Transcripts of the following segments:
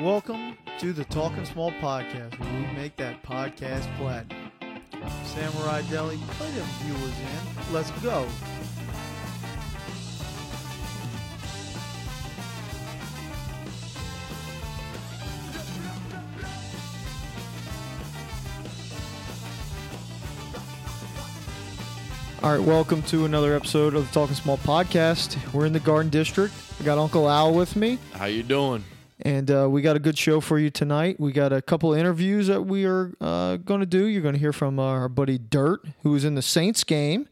Welcome to the Talking Small podcast, where we make that podcast platinum. Samurai Deli, play them viewers in. Let's go. All right, welcome to another episode of the Talking Small podcast. We're in the Garden District. I got Uncle Al with me. How you doing? And we got a good show for you tonight. We got a couple of interviews that we are going to do. You're going to hear from our buddy Dirt, who was in the Saints game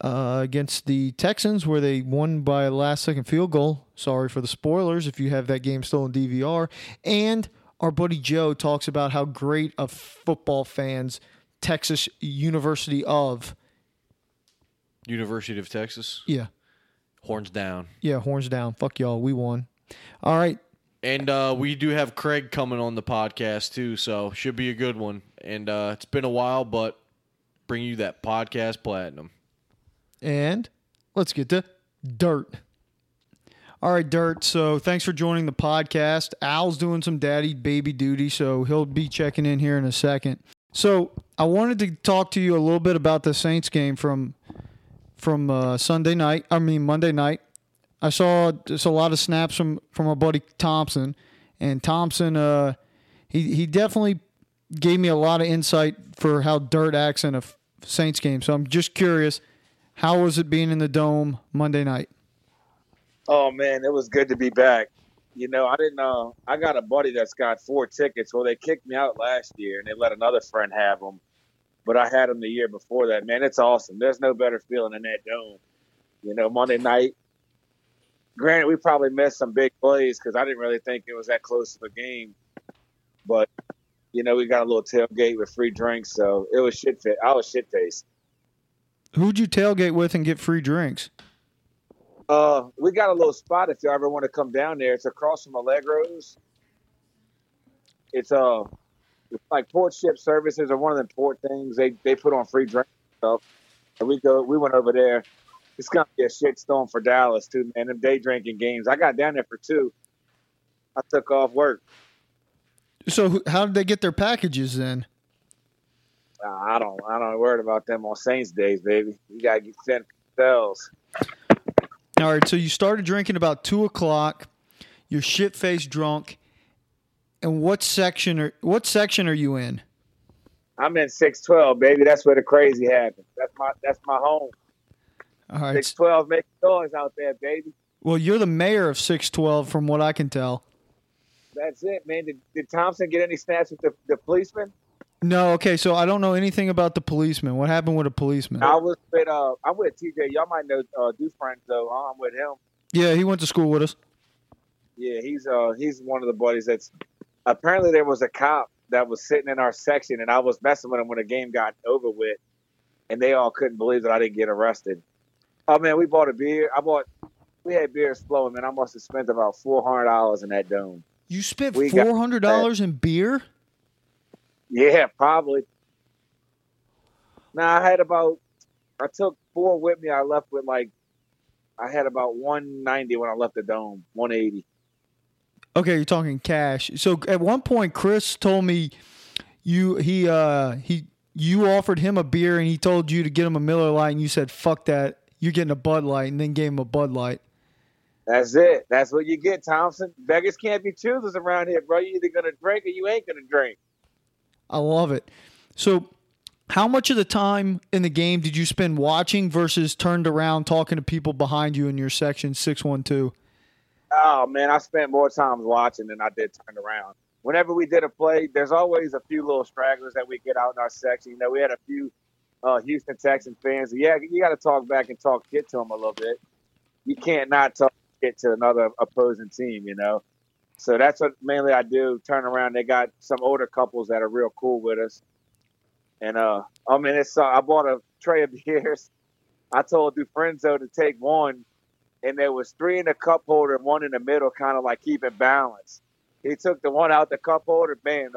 against the Texans, where they won by a last-second field goal. Sorry for the spoilers if you have that game still in DVR. And our buddy Joe talks about how great of football fans Texas University of Texas? Yeah. Horns down. Yeah, horns down. Fuck y'all. We won. All right. And we do have Craig coming on the podcast, too, so should be a good one. And it's been a while, but bring you that podcast platinum. And let's get to Dirt. All right, Dirt, so thanks for joining the podcast. Al's doing some daddy baby duty, so he'll be checking in here in a second. So I wanted to talk to you a little bit about the Saints game from Monday night. I saw just a lot of snaps from our buddy Thompson, and Thompson, he definitely gave me a lot of insight for how Dirt acts in a Saints game. So I'm just curious, how was it being in the Dome Monday night? Oh man, it was good to be back. You know, I got a buddy that's got 4 tickets. Well, they kicked me out last year, and they let another friend have them. But I had them the year before that. Man, it's awesome. There's no better feeling in that dome. You know, Monday night. Granted, we probably missed some big plays because I didn't really think it was that close of a game. But, you know, we got a little tailgate with free drinks, so it was shit-faced. I was shit-faced. Who'd you tailgate with and get free drinks? We got a little spot if you ever want to come down there. It's across from Allegro's. It's like port ship services or one of the port things. They put on free drinks and stuff. And we went over there. It's going to be a shitstorm for Dallas, too, man. Them day drinking games. I got down there for 2. I took off work. So how did they get their packages then? I don't worry about them on Saints days, baby. You got to get sent cells. All right, so you started drinking about 2 o'clock. You're shit-faced drunk. And what section are you in? I'm in 612, baby. That's where the crazy happens. That's my home. All right. 612 makes noise out there, baby. Well, you're the mayor of 612, from what I can tell. That's it, man. Did Thompson get any snaps with the policeman? No. Okay, so I don't know anything about the policeman. What happened with a policeman? I'm with TJ. Y'all might know Dufrene, though. I'm with him. Yeah, he went to school with us. Yeah, he's one of the buddies that's. Apparently there was a cop that was sitting in our section, and I was messing with him when the game got over with, and they all couldn't believe that I didn't get arrested. Oh, man, we bought a beer. We had beers flowing, man. I must have spent about $400 in that dome. You spent $400 in beer? Yeah, probably. Now, I took 4 with me. I had about 190 when I left the dome, 180. Okay, you're talking cash. So at one point, Chris told me you offered him a beer and he told you to get him a Miller Lite, and you said, "Fuck that, you're getting a Bud Light," and then gave him a Bud Light. That's it. That's what you get, Thompson. Beggars can't be choosers around here, bro. You're either gonna drink or you ain't gonna drink. I love it. So, how much of the time in the game did you spend watching versus turned around talking to people behind you in your section 612? Oh, man, I spent more time watching than I did turn around. Whenever we did a play, there's always a few little stragglers that we get out in our section. You know, we had a few Houston Texans fans. Yeah, you got to talk back and talk shit to them a little bit. You can't not talk shit to another opposing team, you know. So that's what mainly I do, turn around. They got some older couples that are real cool with us. And, I bought a tray of beers. I told Dufrenzo to take one. And there was 3 in the cup holder and 1 in the middle, kind of like keeping balance. He took the one out the cup holder, man,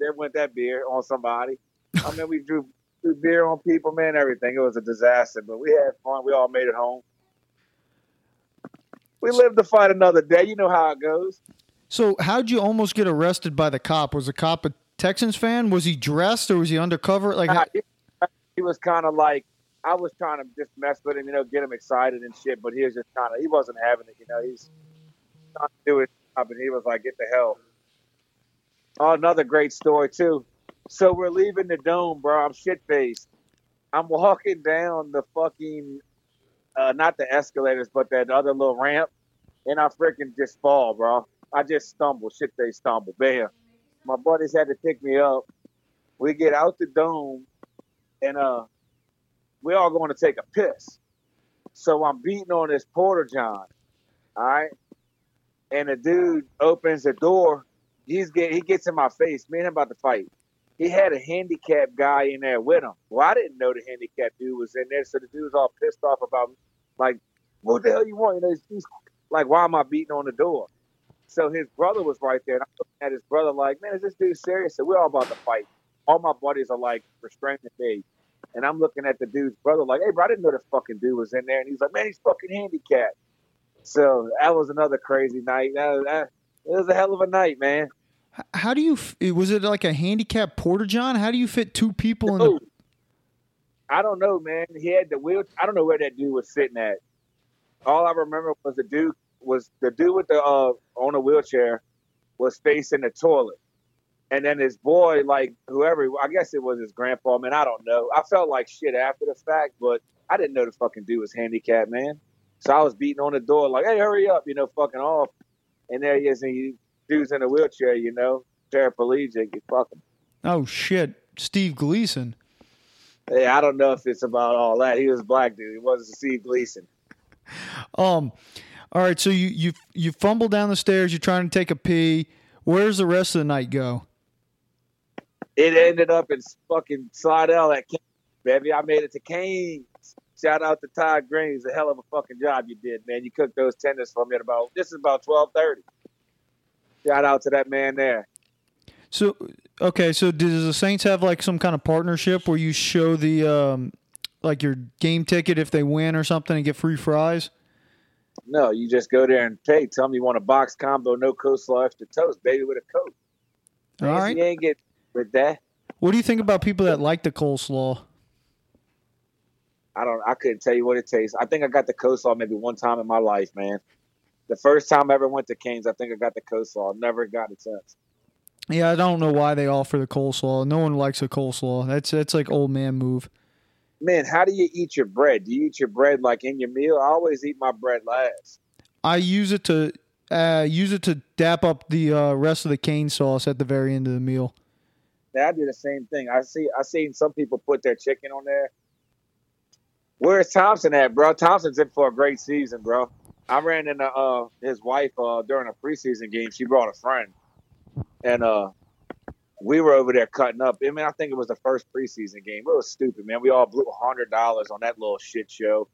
there went that beer on somebody. I mean, we drew beer on people, man, everything. It was a disaster, but we had fun. We all made it home. We lived to fight another day. You know how it goes. So how'd you almost get arrested by the cop? Was the cop a Texans fan? Was he dressed or was he undercover? Like, he was kind of like, I was trying to just mess with him, you know, get him excited and shit. But he was just kind of, he wasn't having it, you know. He's trying to do his job, and he was like, "Get the hell." Oh, another great story too. So we're leaving the dome, bro. I'm shit faced. I'm walking down the fucking, not the escalators, but that other little ramp, and I freaking just fall, bro. I just stumble, shit faced stumble, bam. My buddies had to pick me up. We get out the dome, and we all going to take a piss. So I'm beating on this Porter John, all right? And the dude opens the door. He gets in my face. Me and him about to fight. He had a handicapped guy in there with him. Well, I didn't know the handicapped dude was in there, so the dude was all pissed off about, like, what the hell you want? You know, he's like, why am I beating on the door? So his brother was right there, and I'm looking at his brother like, man, is this dude serious? So we're all about to fight. All my buddies are like, restrained today. And I'm looking at the dude's brother like, hey, bro, I didn't know this fucking dude was in there. And he's like, man, he's fucking handicapped. So that was another crazy night. It was a hell of a night, man. How do you – was it like a handicapped Porter John? How do you fit two people in the – I don't know, man. He had the wheel – I don't know where that dude was sitting at. All I remember was the dude with the on a wheelchair was facing the toilet. And then his boy, like, whoever, I guess it was his grandpa, man, I don't know. I felt like shit after the fact, but I didn't know the fucking dude was handicapped, man. So I was beating on the door like, hey, hurry up, you know, fucking off. And there he is, and he dude's in a wheelchair, you know, paraplegic, you fucking. Oh, shit. Steve Gleason. Hey, I don't know if it's about all that. He was a black dude. He wasn't Steve Gleason. All right, so you fumble down the stairs. You're trying to take a pee. Where's the rest of the night go? It ended up in fucking Slidell at Cane's, baby. I made it to Cane's. Shout out to Todd Green. It's a hell of a fucking job you did, man. You cooked those tenders for me about 12:30. Shout out to that man there. So, okay, so does the Saints have like some kind of partnership where you show the like your game ticket if they win or something and get free fries? No, you just go there and pay. Tell them you want a box combo, no coleslaw, extra toast, baby, with a Coke. All right. You ain't get with that. What do you think about people that like the coleslaw? I couldn't tell you what it tastes. I think I got the coleslaw maybe one time in my life, man. The first time I ever went to Cane's, I think I got the coleslaw. Never got it since. Yeah, I don't know why they offer the coleslaw. No one likes a coleslaw. That's like old man move. Man, how do you eat your bread? Do you eat your bread like in your meal? I always eat my bread last. I use it to dap up the rest of the cane sauce at the very end of the meal. Yeah, I do the same thing. I seen some people put their chicken on there. Where's Thompson at, bro? Thompson's in for a great season, bro. I ran into his wife during a preseason game. She brought a friend, and we were over there cutting up. I mean, I think it was the first preseason game. It was stupid, man. We all blew $100 on that little shit show.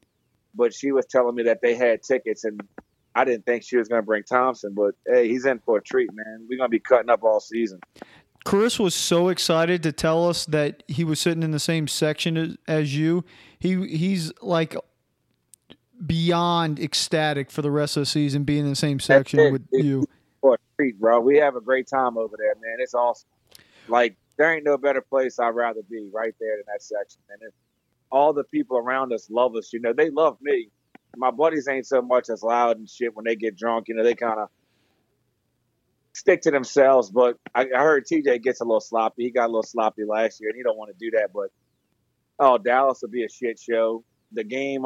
But she was telling me that they had tickets, and I didn't think she was going to bring Thompson. But, hey, he's in for a treat, man. We're going to be cutting up all season. Chris was so excited to tell us that he was sitting in the same section as you. He's, like, beyond ecstatic for the rest of the season being in the same section with you. For a treat, bro. We have a great time over there, man. It's awesome. Like, there ain't no better place I'd rather be right there in that section. And all the people around us love us. You know, they love me. My buddies ain't so much as loud and shit when they get drunk. You know, they kind of stick to themselves. But I heard TJ gets a little sloppy. He got a little sloppy last year, and he don't want to do that. But, oh, Dallas will be a shit show. The game,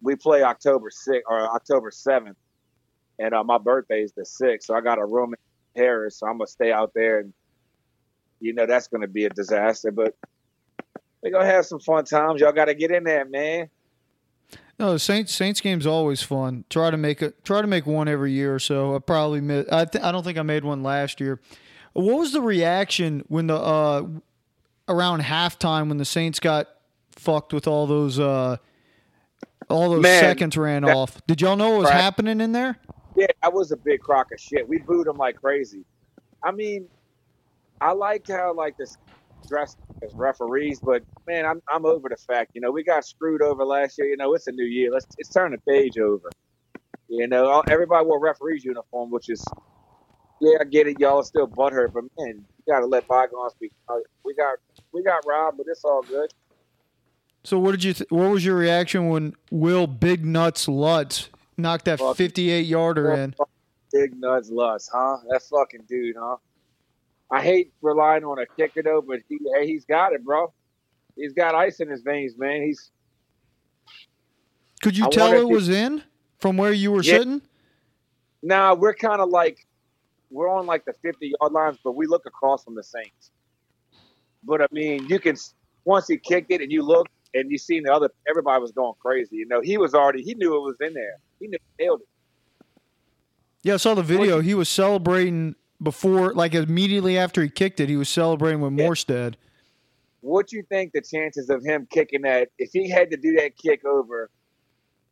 we play October 6th or October 7th, and my birthday is the 6th. So I got a room in Paris, so I'm going to stay out there and, you know, that's going to be a disaster, but we're going to have some fun times. Y'all got to get in there, man. No, the Saints game's always fun. Try to make one every year or so. I probably I don't think I made one last year. What was the reaction when the around halftime when the Saints got fucked with all those man, seconds ran off? Did y'all know what was happening in there? Yeah, that was a big crock of shit. We booed them like crazy. I mean, I liked how, like, this dressed as referees, but, man, I'm over the fact. You know, we got screwed over last year. You know, it's a new year. Let's turn the page over. You know, everybody wore referee's uniform, which is Yeah, I get it. Y'all still butthurt, but man, you gotta let bygones be. We got robbed, but it's all good. So what did you? What was your reaction when Will Big Nuts Lutz knocked that 58-yarder in? Big Nuts Lutz, huh? That fucking dude, huh? I hate relying on a kicker though, but he's got it, bro. He's got ice in his veins, man. He's. Could you tell it was in from where you were sitting? Nah, we're kind of like we're on like the 50-yard lines, but we look across from the Saints. But I mean, you can once he kicked it, and you look and you seen the other. Everybody was going crazy. You know, he knew it was in there. He knew he nailed it. Yeah, I saw the video. He was celebrating before, like immediately after he kicked it, he was celebrating with Morstead. What do you think the chances of him kicking that? If he had to do that kick over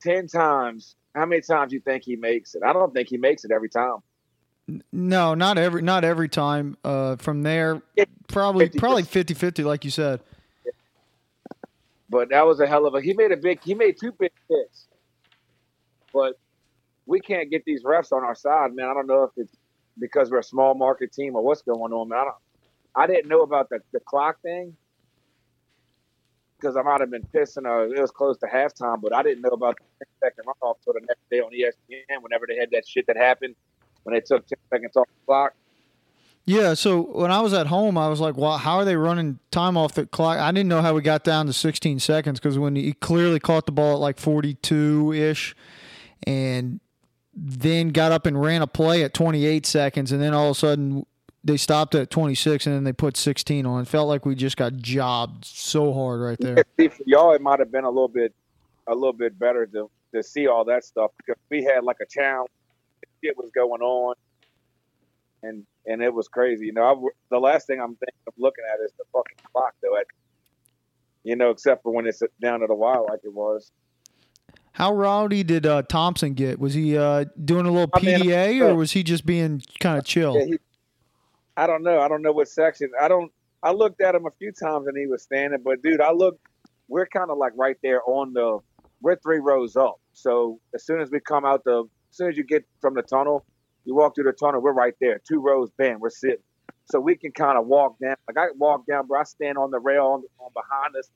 10 times, how many times do you think he makes it? I don't think he makes it every time. No, not every time. From there, probably 50-50, like you said. Yeah. But that was a hell of a. He made two big kicks, but we can't get these refs on our side, man. I don't know if it's because we're a small market team or what's going on, man. I didn't know about the clock thing because I might have been pissing. It was close to halftime, but I didn't know about the 10-second runoff till the next day on ESPN whenever they had that shit that happened when they took 10 seconds off the clock. Yeah, so when I was at home, I was like, wow, how are they running time off the clock? I didn't know how we got down to 16 seconds because when he clearly caught the ball at like 42-ish and then got up and ran a play at 28 seconds, and then all of a sudden – they stopped at 26, and then they put 16 on. It felt like we just got jobbed so hard right there. Yeah, for y'all, it might have been a little bit better to see all that stuff because we had like a challenge. Shit was going on, and it was crazy. You know, the last thing I'm thinking of looking at is the fucking clock, though. Except for when it's down to the wire like it was. How rowdy did Thompson get? Was he doing a little PDA, or was he just being kind of chill? Yeah, I don't know. I don't know what section. I looked at him a few times and he was standing, but dude, we're kind of like right there we're three rows up. So as soon as you get from the tunnel, you walk through the tunnel, we're right there. Two rows, bam, we're sitting. So we can kind of walk down. Like I walk down, bro. I stand on the rail on behind us.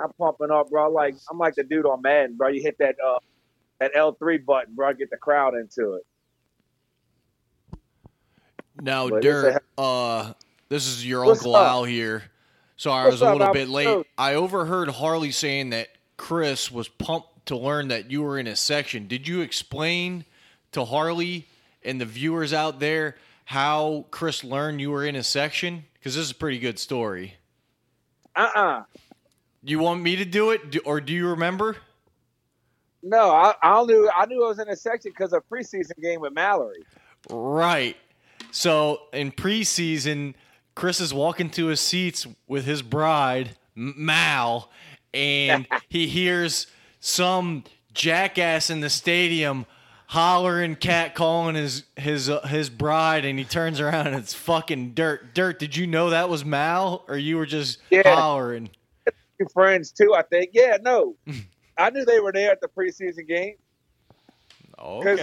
I'm pumping up, bro. Like I'm like the dude on Madden, bro. You hit that L3 button, bro. Get the crowd into it. Now, Dirt, this is your Uncle Al here. Sorry, I was a little bit late. I overheard Harley saying that Chris was pumped to learn that you were in his section. Did you explain to Harley and the viewers out there how Chris learned you were in his section? Because this is a pretty good story. You want me to do it, or do you remember? No, I knew I was in his section because of preseason game with Mallory. Right. So in preseason, Chris is walking to his seats with his bride, Mal, and he hears some jackass in the stadium hollering, catcalling his bride, and he turns around and it's fucking Dirt. Dirt, did you know that was Mal, or you were just hollering? Your friends too, I think. Yeah, no, I knew they were there at the preseason game because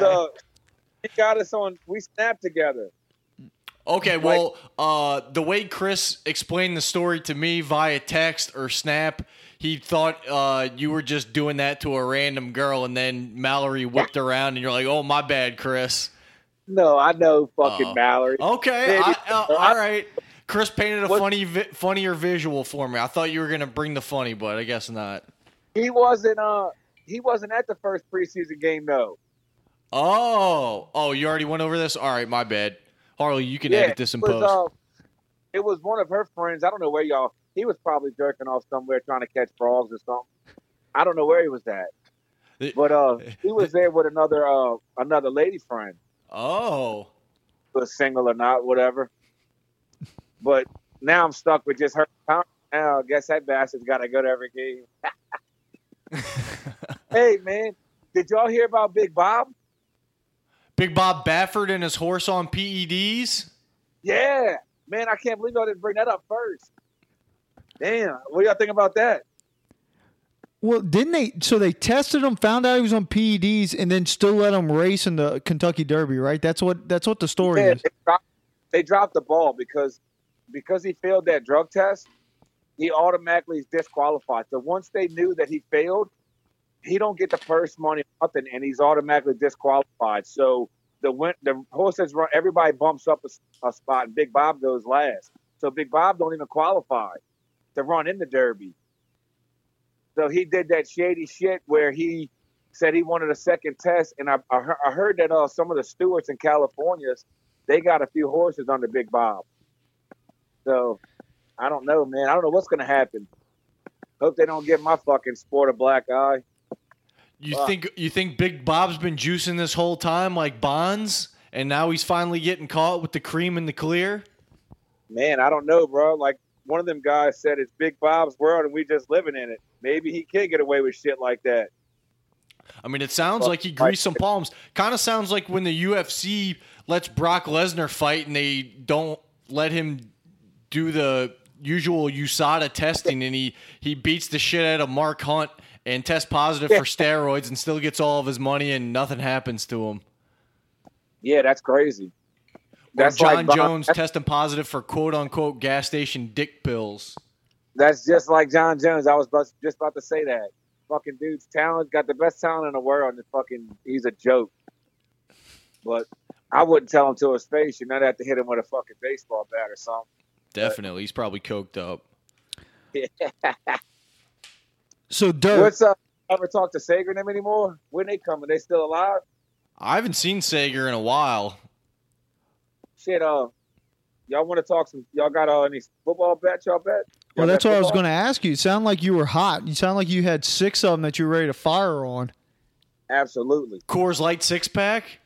he got us on. We snapped together. Okay, well, the way Chris explained the story to me via text or snap, he thought you were just doing that to a random girl, and then Mallory whipped around, and you're like, oh, my bad, Chris. No, I know fucking Mallory. Okay, all right. Chris painted a funnier visual for me. I thought you were going to bring the funny, but I guess not. He wasn't at the first preseason game, though. Oh, you already went over this? All right, my bad. Harley, you can edit this in post. It was one of her friends. I don't know where y'all – he was probably jerking off somewhere trying to catch frogs or something. I don't know where he was at. But he was there with another lady friend. Oh. Was single or not, whatever. But now I'm stuck with just her. Now I guess that bastard's got to go to every game. Hey, man, did y'all hear about Big Bob? Big Bob Baffert and his horse on PEDs? Yeah. Man, I can't believe I didn't bring that up first. Damn. What do y'all think about that? Well, so they tested him, found out he was on PEDs, and then still let him race in the Kentucky Derby, right? That's what the story is. they dropped the ball because he failed that drug test, he automatically is disqualified. So once they knew that he failed, he don't get the purse money or nothing, and he's automatically disqualified. So the horses run, everybody bumps up a spot, and Big Bob goes last. So Big Bob don't even qualify to run in the Derby. So he did that shady shit where he said he wanted a second test, and I heard that some of the stewards in California, they got a few horses under Big Bob. So I don't know, man. I don't know what's going to happen. Hope they don't give my fucking sport a black eye. You think Big Bob's been juicing this whole time like Bonds, and now he's finally getting caught with the cream in the clear? Man, I don't know, bro. Like one of them guys said, it's Big Bob's world, and we just living in it. Maybe he can get away with shit like that. I mean, it sounds like he greased some palms. Kind of sounds like when the UFC lets Brock Lesnar fight and they don't let him do the usual USADA testing, and he beats the shit out of Mark Hunt and tests positive for steroids and still gets all of his money and nothing happens to him. Yeah, that's crazy. That's John Jones testing positive for quote-unquote gas station dick pills. That's just like John Jones. I was just about to say that. Fucking dude's talent, got the best talent in the world, and he's a joke. But I wouldn't tell him to his face. You're not have to hit him with a fucking baseball bat or something. Definitely. But he's probably coked up. Yeah. So, Dirt. What's up? Ever talk to Sager and them anymore? When they coming? They still alive? I haven't seen Sager in a while. Shit, y'all want to talk some? Y'all got any football bets? Y'all bet? Well, that's what I was going to ask you. It sounded like you were hot. You sound like you had 6 of them that you were ready to fire on. Absolutely. Coors Light 6-pack?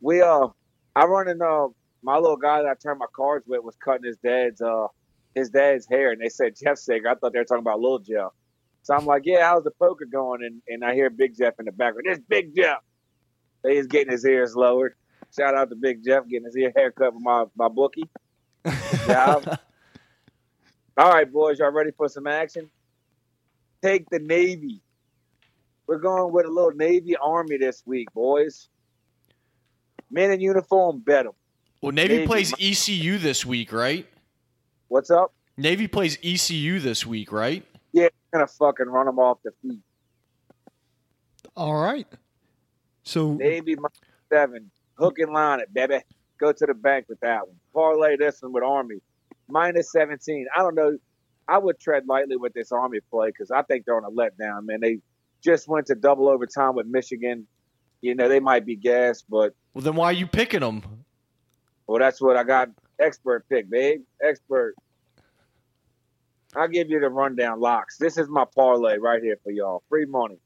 We I run in my little guy that I turned my cards with was cutting his dad's hair, and they said Jeff Sager. I thought they were talking about Little Jeff. So I'm like, yeah, how's the poker going? And I hear Big Jeff in the background. It's Big Jeff. He's getting his ears lowered. Shout out to Big Jeff getting his haircut from my bookie. Yeah, all right, boys, y'all ready for some action? Take the Navy. We're going with a little Navy Army this week, boys. Men in uniform, bet them. Well, Navy plays ECU this week, right? What's up? Navy plays ECU this week, right? Yeah, we're going to fucking run them off the feet. All right. So Navy -7. Hook and line it, baby. Go to the bank with that one. Parlay this one with Army. -17. I don't know. I would tread lightly with this Army play because I think they're on a letdown, man. They just went to double overtime with Michigan. You know, they might be gassed, but... Well, then why are you picking them? Well, that's what I got. Expert pick, babe. Expert. I'll give you the rundown locks. This is my parlay right here for y'all. Free money.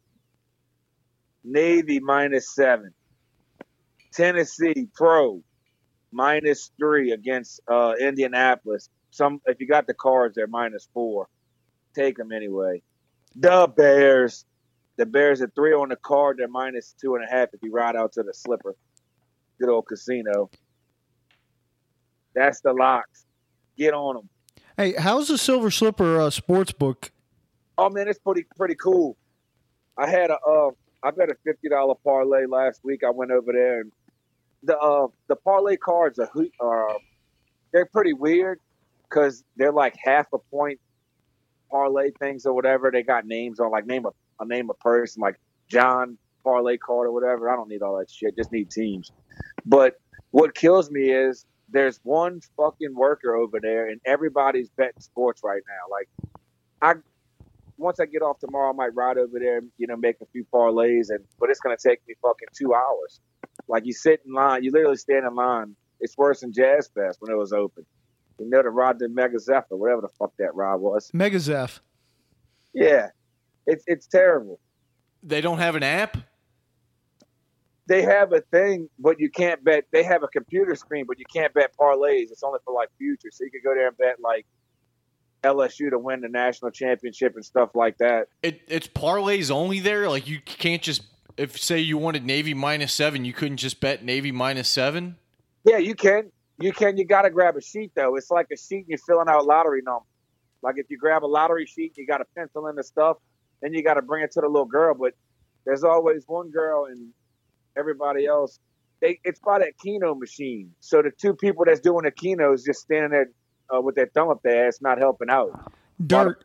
Navy -7. Tennessee Pro -3 against Indianapolis. If you got the cards, they're -4. Take them anyway. The Bears at 3 on the card. They're -2.5 if you ride out to the slipper. Good old casino. That's the locks. Get on them. Hey, how's the Silver Slipper sports book? Oh man, it's pretty cool. I had I bet a $50 parlay last week. I went over there and the parlay cards are they're pretty weird because they're like half a point parlay things or whatever. They got names on, like name a person like John parlay card or whatever. I don't need all that shit. Just need teams. But what kills me is there's one fucking worker over there, and everybody's betting sports right now. Like Once I get off tomorrow, I might ride over there, you know, make a few parlays, but it's going to take me fucking 2 hours. Like, you sit in line. You literally stand in line. It's worse than Jazz Fest when it was open. You know, the ride to Megazeph or whatever the fuck that ride was. Megazeph. Yeah. It's terrible. They don't have an app? They have a thing, but you can't bet. They have a computer screen, but you can't bet parlays. It's only for, like, future. So you could go there and bet, like, LSU to win the national championship and stuff like that. It's parlays only there? Like, you can't just, if say you wanted Navy -7, you couldn't just bet Navy -7? Yeah, you can. You can. You got to grab a sheet, though. It's like a sheet and you're filling out lottery numbers. Like, if you grab a lottery sheet, you got to pencil in the stuff, then you got to bring it to the little girl. But there's always one girl and everybody else it's by that Keno machine. So the two people that's doing the Keno is just standing there with their thumb up their ass, not helping out. Dirt,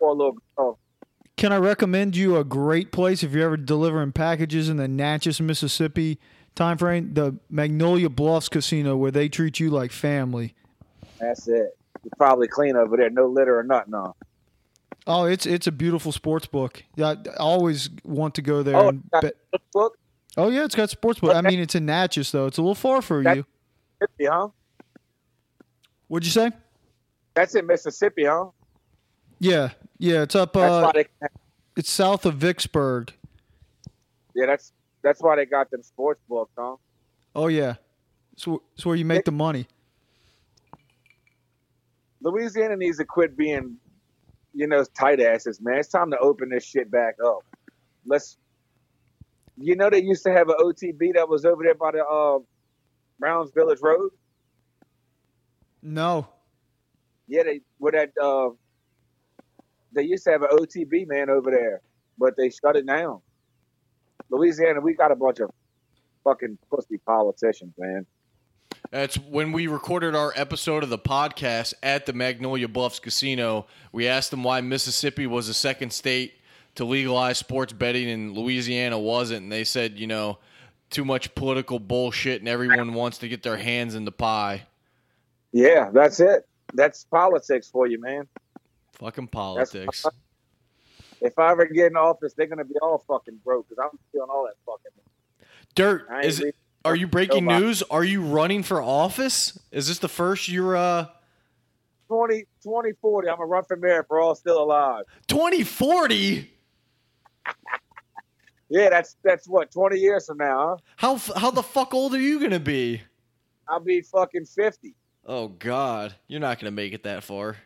can I recommend you a great place if you're ever delivering packages in the Natchez, Mississippi time frame? The Magnolia Bluffs Casino, where they treat you like family. That's it. You're probably clean over there. No litter or nothing on. Oh, it's a beautiful sports book. I always want to go there. Oh, sports book? Oh yeah, it's got sports book. Okay. I mean, it's in Natchez though. It's a little far for you. Mississippi, huh? What'd you say? That's in Mississippi, huh? Yeah, it's up. It's south of Vicksburg. Yeah, that's why they got them sports books, huh? Oh yeah, it's where you make the money. Louisiana needs to quit being, tight asses, man. It's time to open this shit back up. They used to have an OTB that was over there by the Browns Village Road. No. Yeah, they used to have an OTB, man, over there, but they shut it down. Louisiana, we got a bunch of fucking pussy politicians, man. That's when we recorded our episode of the podcast at the Magnolia Bluffs Casino. We asked them why Mississippi was the second state to legalize sports betting and Louisiana wasn't. And they said, too much political bullshit and everyone wants to get their hands in the pie. Yeah, that's it. That's politics for you, man. Fucking politics. If I ever get in office, they're going to be all fucking broke because I'm feeling all that fucking. Dirt, are you breaking news? Are you running for office? Is this the first you're 2040, I'm going to run for mayor if we're all still alive. 2040? Yeah, that's what, 20 years from now, huh? How the fuck old are you going to be? I'll be fucking 50. Oh, God. You're not going to make it that far.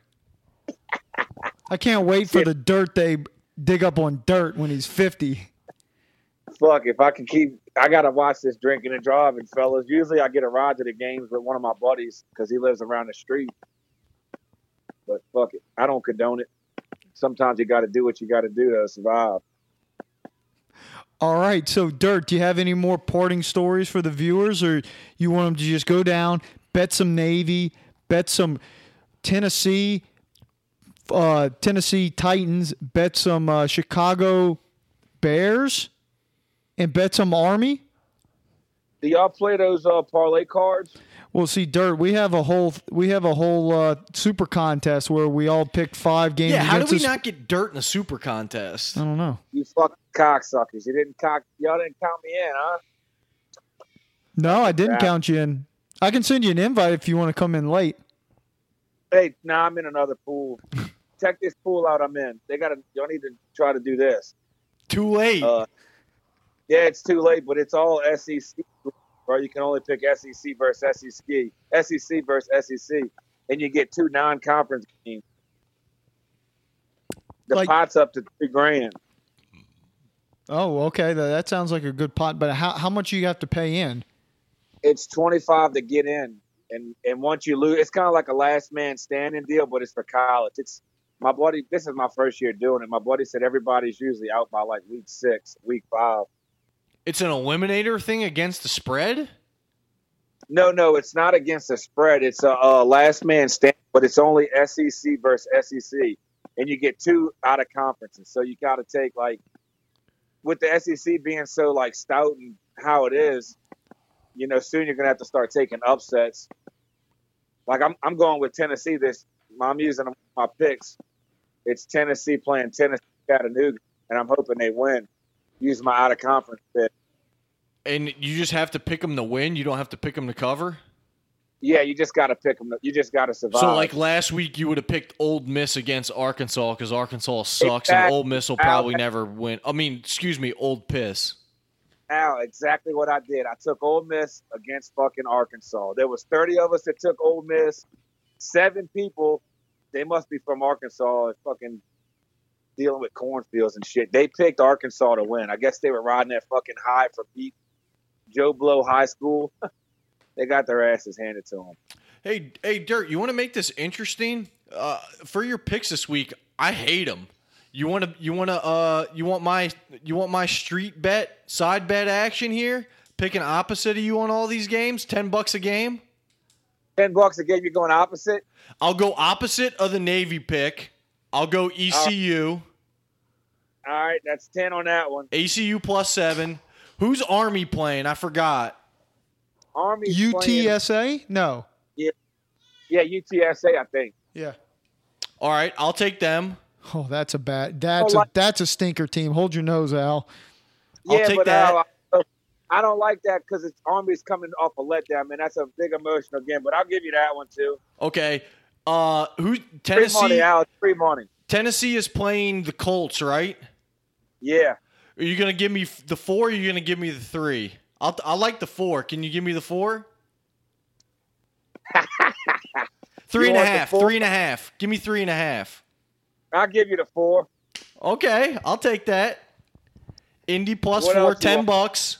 I can't wait for the dirt they dig up on Dirt when he's 50. Fuck, if I can I got to watch this drinking and driving, fellas. Usually I get a ride to the games with one of my buddies because he lives around the street. But fuck it. I don't condone it. Sometimes you got to do what you got to do to survive. All right. So, Dirt, do you have any more parting stories for the viewers, or you want them to just go down, bet some Navy, bet some Tennessee, Tennessee Titans, bet some Chicago Bears, and bet some Army? Do y'all play those parlay cards? Well, see, Dirt, we have a whole super contest where we all picked 5 games. Yeah, how do we not get Dirt in a super contest? I don't know. You fucking cocksuckers! Y'all didn't count me in, huh? No, I didn't count you in. I can send you an invite if you want to come in late. Hey, nah, I'm in another pool. Check this pool out. I'm in. Y'all need to try to do this. Too late. Yeah, it's too late, but it's all SEC, bro. You can only pick SEC versus SEC, and you get 2 non-conference games. The pot's up to $3,000. Oh, okay. That sounds like a good pot. But how much you have to pay in? It's $25 to get in, and once you lose, it's kind of like a last man standing deal, but it's for college. It's my buddy. This is my first year doing it. My buddy said everybody's usually out by like week 6, week 5. It's an eliminator thing against the spread? No, it's not against the spread. It's a last man stand, but it's only SEC versus SEC, and you get 2 out of conferences. So you got to take with the SEC being so stout and how it is, soon you're gonna have to start taking upsets. I'm going with Tennessee. I'm using my picks. It's Tennessee playing Tennessee Chattanooga, and I'm hoping they win. Use my out of conference pick. And you just have to pick them to win. You don't have to pick them to cover. Yeah, you just got to pick them. You just got to survive. So, last week, you would have picked Ole Miss against Arkansas because Arkansas sucks, exactly. And Ole Miss will probably never win. I mean, excuse me, Old Piss. Al, exactly what I did. I took Ole Miss against fucking Arkansas. There was 30 of us that took Ole Miss. 7 people. They must be from Arkansas. And fucking dealing with cornfields and shit. They picked Arkansas to win. I guess they were riding that fucking high from Joe Blow High School. They got their asses handed to them. Hey, Dirt, you want to make this interesting? For your picks this week, I hate them. You want my street bet, side bet action here? picking opposite of you on all these games? $10 a game? $10 a game, you're going opposite? I'll go opposite of the Navy pick. I'll go ECU. All right, that's 10 on that one. ECU plus 7. Who's Army playing? I forgot. Army. UTSA? Playing. No. Yeah, UTSA, I think. Yeah. All right, I'll take them. Oh, that's a bad. That's a stinker team. Hold your nose, Al. I'll take that. I don't like that because it's Army's coming off a letdown, man. That's a big emotional game, but I'll give you that one too. Okay. Who? Tennessee. Free money. Tennessee is playing the Colts, right? Yeah. Are you gonna give me the 4? Or are you gonna give me the 3? I like the 4. Can you give me the 4? 3.5. 3.5. Give me 3.5. I'll give you the 4. Okay, I'll take that. Indy plus 4, $10.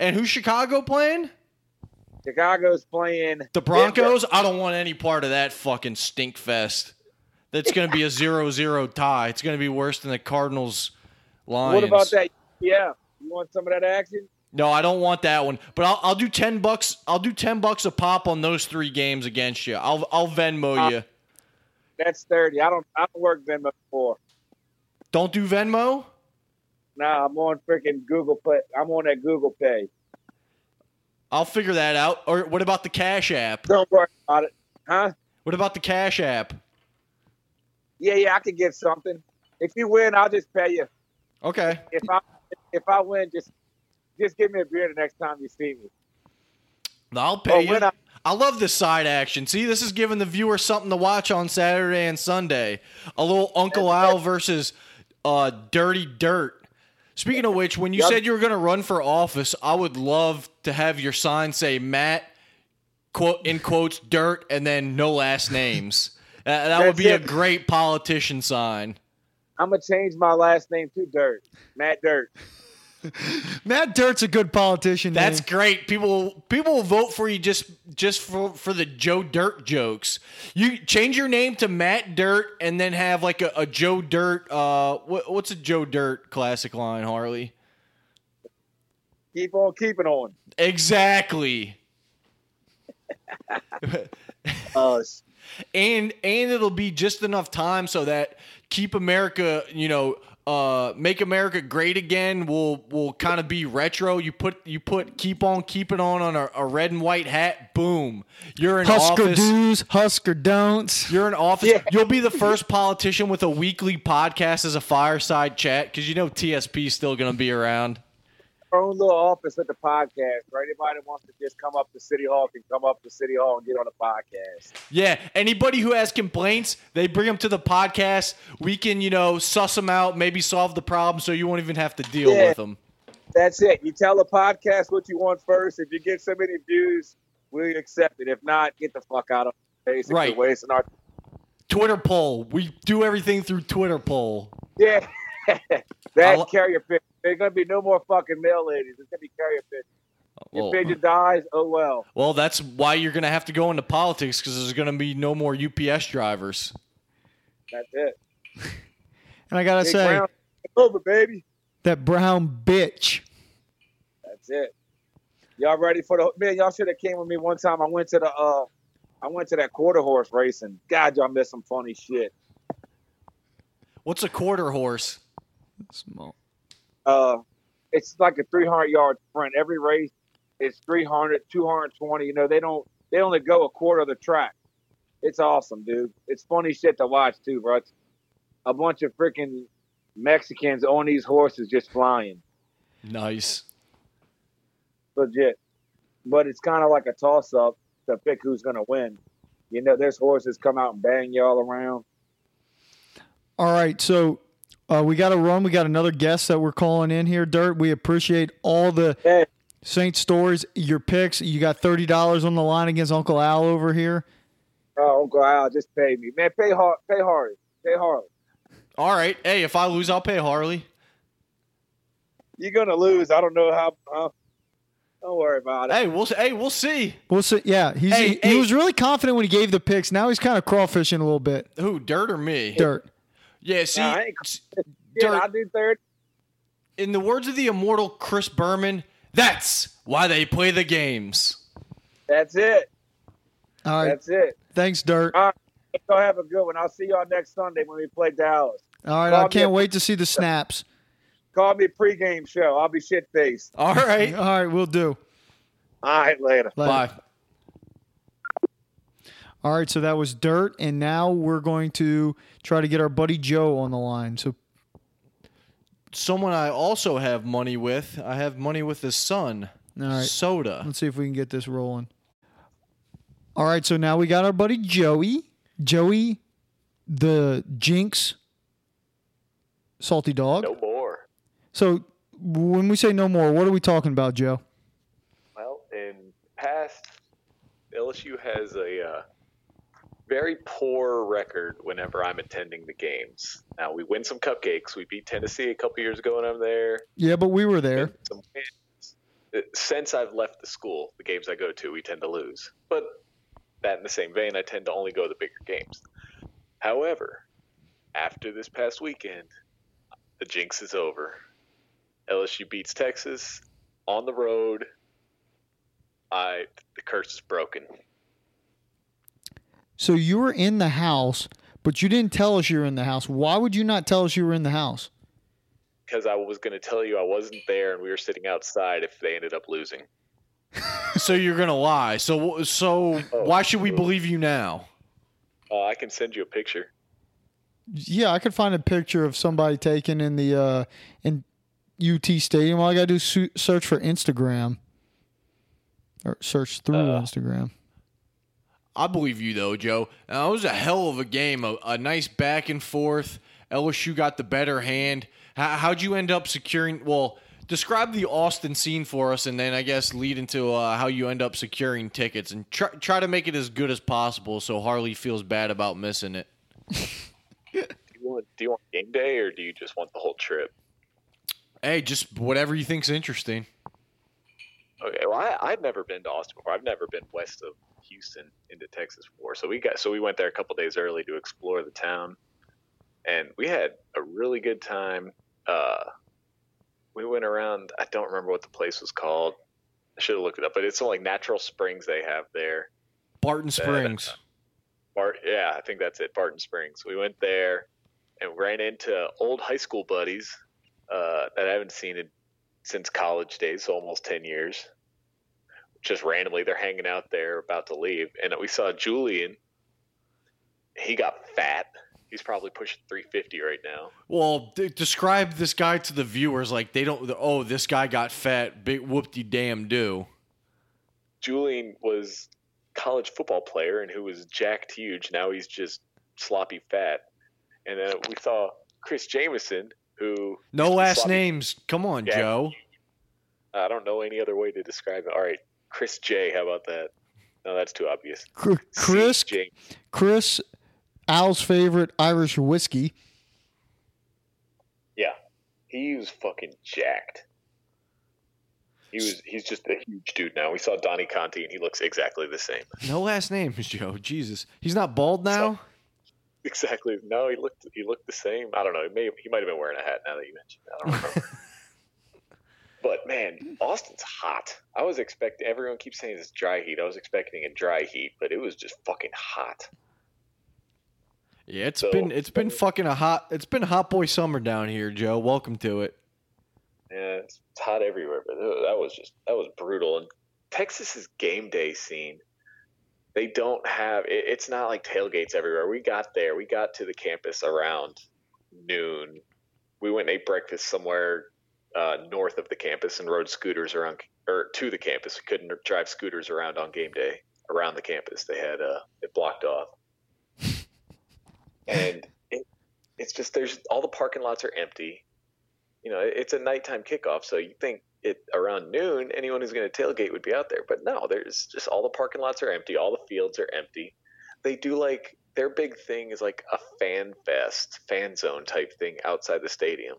And who's Chicago playing? Chicago's playing the Broncos. Denver. I don't want any part of that fucking stink fest. That's going to be a 0-0 tie. It's going to be worse than the Cardinals Lions. What about that? Yeah, you want some of that action? No, I don't want that one. But I'll do $10. I'll do $10 a pop on those 3 games against you. I'll Venmo you. That's 30. I don't work Venmo for. Don't do Venmo? Nah, I'm on freaking Google Pay. I'm on that Google Pay. I'll figure that out. Or what about the Cash App? Don't worry about it, huh? What about the Cash App? Yeah, I could give something. If you win, I'll just pay you. Okay. If I win, just give me a beer the next time you see me. I'll pay you. I love this side action. See, this is giving the viewer something to watch on Saturday and Sunday. A little Uncle Al versus Dirty Dirt. Speaking of which, when you said you were going to run for office, I would love to have your sign say Matt, quote, in quotes, Dirt, and then no last names. That would be a great politician sign. I'm going to change my last name to Dirt. Matt Dirt. Matt Dirt's a good politician. That's great. People will vote for you just for the Joe Dirt jokes. You change your name to Matt Dirt and then have like a Joe Dirt. What's a Joe Dirt classic line, Harley? Keep on keeping on. Exactly. And it'll be just enough time so that Keep America, Make America Great Again will kind of be retro. You put Keep On Keeping On a red and white hat. Boom. You're in Husker office. Husker do's, Husker don'ts. You're in office. Yeah. You'll be the first politician with a weekly podcast as a fireside chat because TSP's still going to be around. Our own little office with the podcast for anybody who wants to just come up to City Hall can come up to City Hall and get on the podcast. Yeah, anybody who has complaints, they bring them to the podcast. We can, suss them out, maybe solve the problem so you won't even have to deal with them. That's it. You tell the podcast what you want first. If you get so many views, we accept it. If not, get the fuck out of it. Basically, right. Wasting our Twitter poll. We do everything through Twitter poll. Yeah. That carrier pigeon. There's going to be no more fucking mail ladies. It's going to be carrier pigeon. Your pigeon dies, oh well. Well, that's why you're going to have to go into politics because there's going to be no more UPS drivers. That's it. And I got to say, Brown, it's over, baby. That brown bitch. That's it. Y'all ready for the – man, y'all should have came with me one time. I went to that quarter horse racing. God, y'all missed some funny shit. What's a quarter horse? Small. It's like a 300-yard sprint. Every race is 300, 220. They only go a quarter of the track. It's awesome, dude. It's funny shit to watch too, bro. It's a bunch of freaking Mexicans on these horses just flying. Nice. Legit. But it's kind of like a toss-up to pick who's going to win. There's horses come out and bang y'all around. All right, so we got to run. We got another guest that we're calling in here, Dirt. We appreciate all the Saints stories, your picks. You got $30 on the line against Uncle Al over here. Oh, Uncle Al, just pay me. Man, pay Harley. Pay Harley. All right. Hey, if I lose, I'll pay Harley. You're going to lose. I don't know how. Don't worry about it. Hey, we'll see. We'll see. Yeah, he was really confident when he gave the picks. Now he's kind of crawfishing a little bit. Who, Dirt or me? Dirt. Yeah, see, Dirt, I do third. In the words of the immortal Chris Berman, That's why they play the games. That's it. All right. That's it. Thanks, Dirt. All right. Y'all have a good one. I'll see y'all next Sunday when we play Dallas. All right. I can't wait to see the snaps. Call me pregame show. I'll be shit-faced. All right. All right. We'll do. All right. Later. Bye. All right. So that was Dirt. And now we're going to try to get our buddy Joe on the line. So someone I also have money with. I have money with his son. All right. Soda. Let's see if we can get this rolling. All right. So now we got our buddy Joey. Joey, the Jinx, Salty Dog. No more. So when we say no more, what are we talking about, Joe? Well, in past, LSU has a very poor record whenever I'm attending the games. Now, we win some cupcakes. We beat Tennessee a couple years ago when I'm there. Yeah, but we were there. Since I've left the school, the games I go to, we tend to lose. But that in the same vein, I tend to only go to the bigger games. However, after this past weekend, the jinx is over. LSU beats Texas on the road. The curse is broken. So you were in the house, but you didn't tell us you were in the house. Why would you not tell us you were in the house? Because I was going to tell you I wasn't there, and we were sitting outside if they ended up losing. So you're going to lie. So why should we believe you now? I can send you a picture. Yeah, I could find a picture of somebody taken in the in UT Stadium. All I got to do is search for Instagram. Or search through Instagram. I believe you, though, Joe. It was a hell of a game, a nice back and forth. LSU got the better hand. How'd you end up securing – well, describe the Austin scene for us and then, I guess, lead into how you end up securing tickets and try to make it as good as possible so Harley feels bad about missing it. Do you want game day or do you just want the whole trip? Hey, just whatever you think's interesting. Okay, well, I've never been to Austin before. I've never been west of Houston into Texas before. So we went there a couple days early to explore the town, and we had a really good time. We went around. I don't remember what the place was called. I should have looked it up, but it's some like natural springs they have there. Barton Springs. Yeah, I think that's it. Barton Springs. We went there and ran into old high school buddies that I haven't seen since college days, so almost 10 years. Just randomly, they're hanging out there about to leave. And we saw Julian. He got fat. He's probably pushing 350 right now. Well, describe this guy to the viewers like they don't. Oh, this guy got fat. Big whoop-de-damn-do. Julian was college football player and who was jacked huge. Now he's just sloppy fat. And then we saw Chris Jameson, who... No last names. Come on, yeah, Joe. I don't know any other way to describe it. All right, Chris J. How about that? No, that's too obvious. Chris, Al's favorite Irish whiskey. Yeah, he was fucking jacked. He's just a huge dude now. We saw Donnie Conti, and he looks exactly the same. No last name, Joe. Jesus, he's not bald now. So, exactly. No, he looked the same. I don't know. He might have been wearing a hat now that you mentioned it. I don't remember. But man, Austin's hot. I was expecting everyone keeps saying it's dry heat. I was expecting a dry heat, but it was just fucking hot. Yeah, it's been fucking it's been hot boy summer down here, Joe. Welcome to it. Yeah, it's hot everywhere, but that was brutal. And Texas's game day scene, they don't have it's not like tailgates everywhere. We got there. We got to the campus around noon. We went and ate breakfast somewhere north of the campus and rode scooters around or to the campus. We couldn't drive scooters around on game day around the campus. They had it blocked off. And it's just there's all the parking lots are empty. You know, it's a nighttime kickoff, so you think it around noon anyone who's going to tailgate would be out there, but no, there's just all the parking lots are empty, all the fields are empty. They do like their big thing is like a fan fest, fan zone type thing outside the stadium.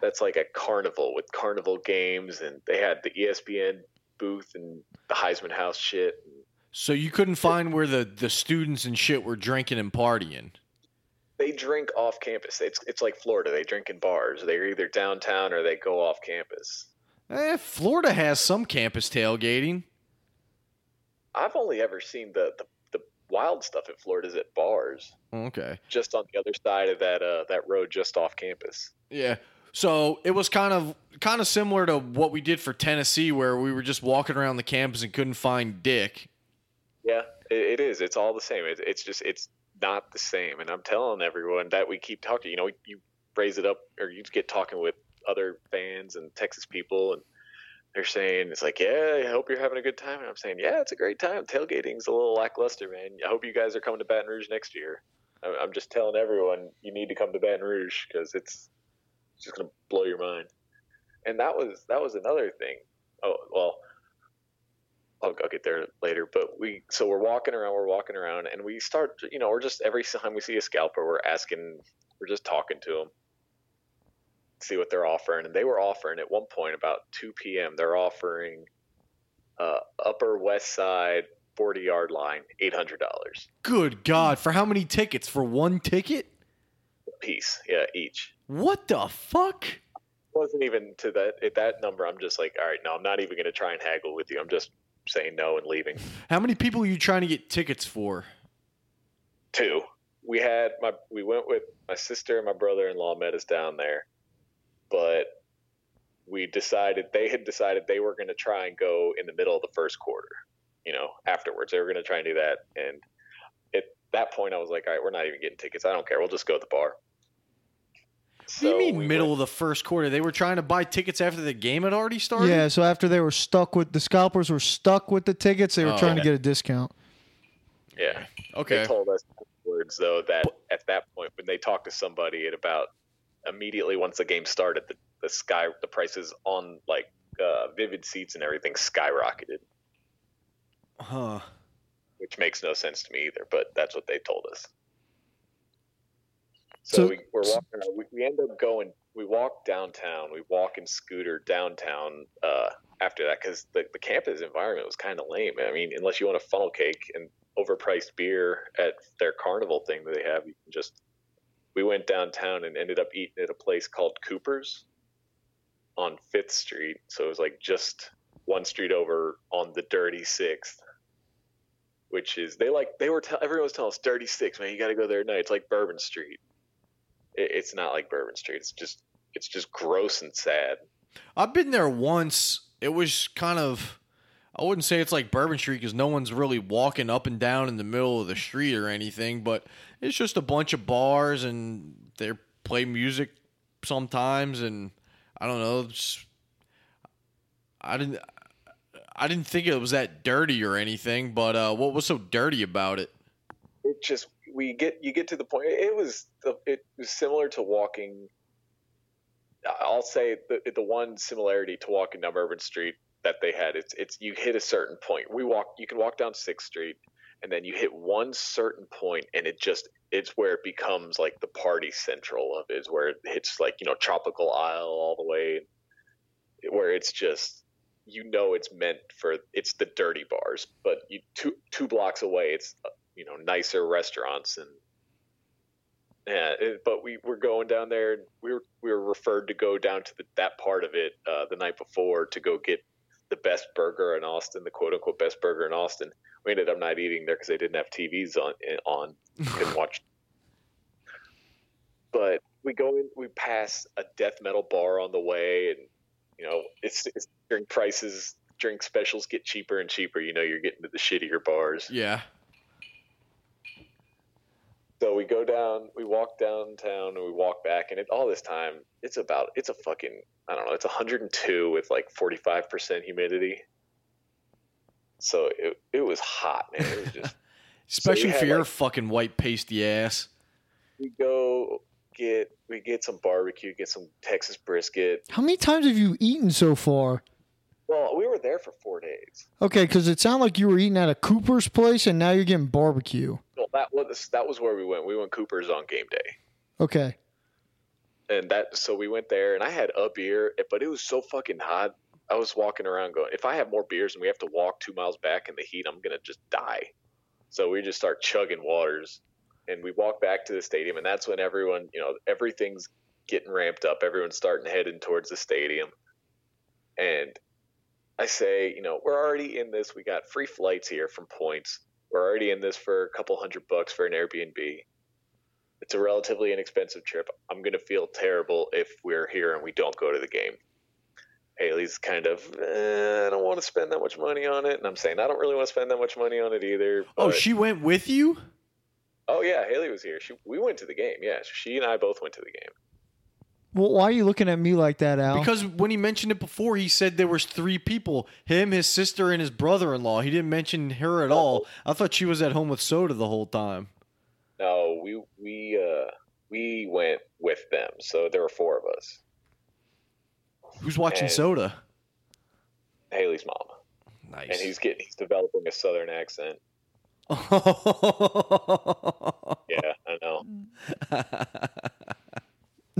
That's like a carnival with carnival games, and they had the ESPN booth and the Heisman House shit. So you couldn't find where the students and shit were drinking and partying? They drink off campus. It's like Florida. They drink in bars. They're either downtown or they go off campus. Florida has some campus tailgating. I've only ever seen the wild stuff in Florida is at bars. Okay. Just on the other side of that road just off campus. Yeah. So it was kind of similar to what we did for Tennessee, where we were just walking around the campus and couldn't find Dick. Yeah, it is. It's all the same. It's not the same. And I'm telling everyone that we keep talking. You know, you raise it up, or you get talking with other fans and Texas people, and they're saying, it's like, yeah, I hope you're having a good time. And I'm saying, yeah, it's a great time. Tailgating's a little lackluster, man. I hope you guys are coming to Baton Rouge next year. I'm just telling everyone you need to come to Baton Rouge because it's just going to blow your mind. And that was another thing. Oh, well, I'll get there later. But so we're walking around, and we start, you know, we're just every time we see a scalper, we're just talking to them. See what they're offering, and they were offering at one point about 2 p.m. they're offering Upper West Side 40-yard line $800. Good God! For how many tickets? For one ticket? A piece, yeah, each. What the fuck? Wasn't even to that at that number. I'm just like, all right, no, I'm not even gonna try and haggle with you. I'm just saying no and leaving. How many people are you trying to get tickets for? 2. We went with my sister and my brother-in-law met us down there. But they had decided they were going to try and go in the middle of the first quarter, you know, afterwards. They were going to try and do that. And at that point, I was like, all right, we're not even getting tickets. I don't care. We'll just go to the bar. So what do you mean middle of the first quarter? They were trying to buy tickets after the game had already started? Yeah, so after they were the scalpers were stuck with the tickets, they were trying to get a discount. Yeah. Okay. They told us afterwards, though, that at that point, when they talked to somebody at about – immediately once the game started, the prices on like Vivid seats and everything skyrocketed. Huh. Which makes no sense to me either, but that's what they told us. So we're walking around. We end up going. We walk downtown. We walk and scooter downtown after that because the campus environment was kind of lame. I mean, unless you want a funnel cake and overpriced beer at their carnival thing that they have, you can just. We went downtown and ended up eating at a place called Cooper's on 5th Street. So it was like just one street over on the Dirty 6th, which is everyone was telling us Dirty 6th, man, you got to go there at night. It's like Bourbon Street. It's not like Bourbon Street. It's just gross and sad. I've been there once. It was kind of, I wouldn't say it's like Bourbon Street because no one's really walking up and down in the middle of the street or anything, but it's just a bunch of bars and they play music sometimes, and I don't know. I didn't think it was that dirty or anything, but what was so dirty about it? It just you get to the point. It was similar to walking. I'll say the one similarity to walking down Bourbon Street that they had, it's you hit a certain point. You can walk down 6th Street and then you hit one certain point and it's where it becomes like the party central of it, is where it hits like, you know, Tropical Isle all the way, where it's just, you know, it's meant for, it's the dirty bars, but you two blocks away, it's, you know, nicer restaurants and yeah, but we were going down there and we were referred to go down to that part of it the night before to go get the best burger in Austin, the quote-unquote best burger in Austin. We ended up not eating there because they didn't have TVs on couldn't watch. But we go in, we pass a death metal bar on the way, and you know it's drink specials get cheaper and cheaper. You know you're getting to the shittier bars. Yeah. So we go down, we walk downtown, and we walk back, and all this time it's a fucking, I don't know, it's 102 with like 45% humidity. So it was hot, man. It was just especially for your fucking white pasty ass. We go get some barbecue, get some Texas brisket. How many times have you eaten so far? Well, we were there for 4 days. Okay, because it sounded like you were eating at a Cooper's place, and now you're getting barbecue. Well, that was where we went. We went Cooper's on game day. Okay. And so we went there, and I had a beer, but it was so fucking hot. I was walking around going, if I have more beers and we have to walk 2 miles back in the heat, I'm going to just die. So we just start chugging waters, and we walk back to the stadium, and that's when everyone, you know, everything's getting ramped up. Everyone's starting heading towards the stadium. And I say, you know, we're already in this. We got free flights here from points. We're already in this for a couple $100 for an Airbnb. It's a relatively inexpensive trip. I'm going to feel terrible if we're here and we don't go to the game. Haley's kind of, I don't want to spend that much money on it. And I'm saying, I don't really want to spend that much money on it either. But... Oh, she went with you? Oh, yeah. Haley was here. We went to the game. Yeah. She and I both went to the game. Well, why are you looking at me like that, Al? Because when he mentioned it before, he said there was three people, him, his sister, and his brother-in-law. He didn't mention her at all. I thought she was at home with Soda the whole time. No, we went with them, so there were four of us. Who's watching and Soda? Haley's mom. Nice. And he's developing a southern accent. Yeah, I know.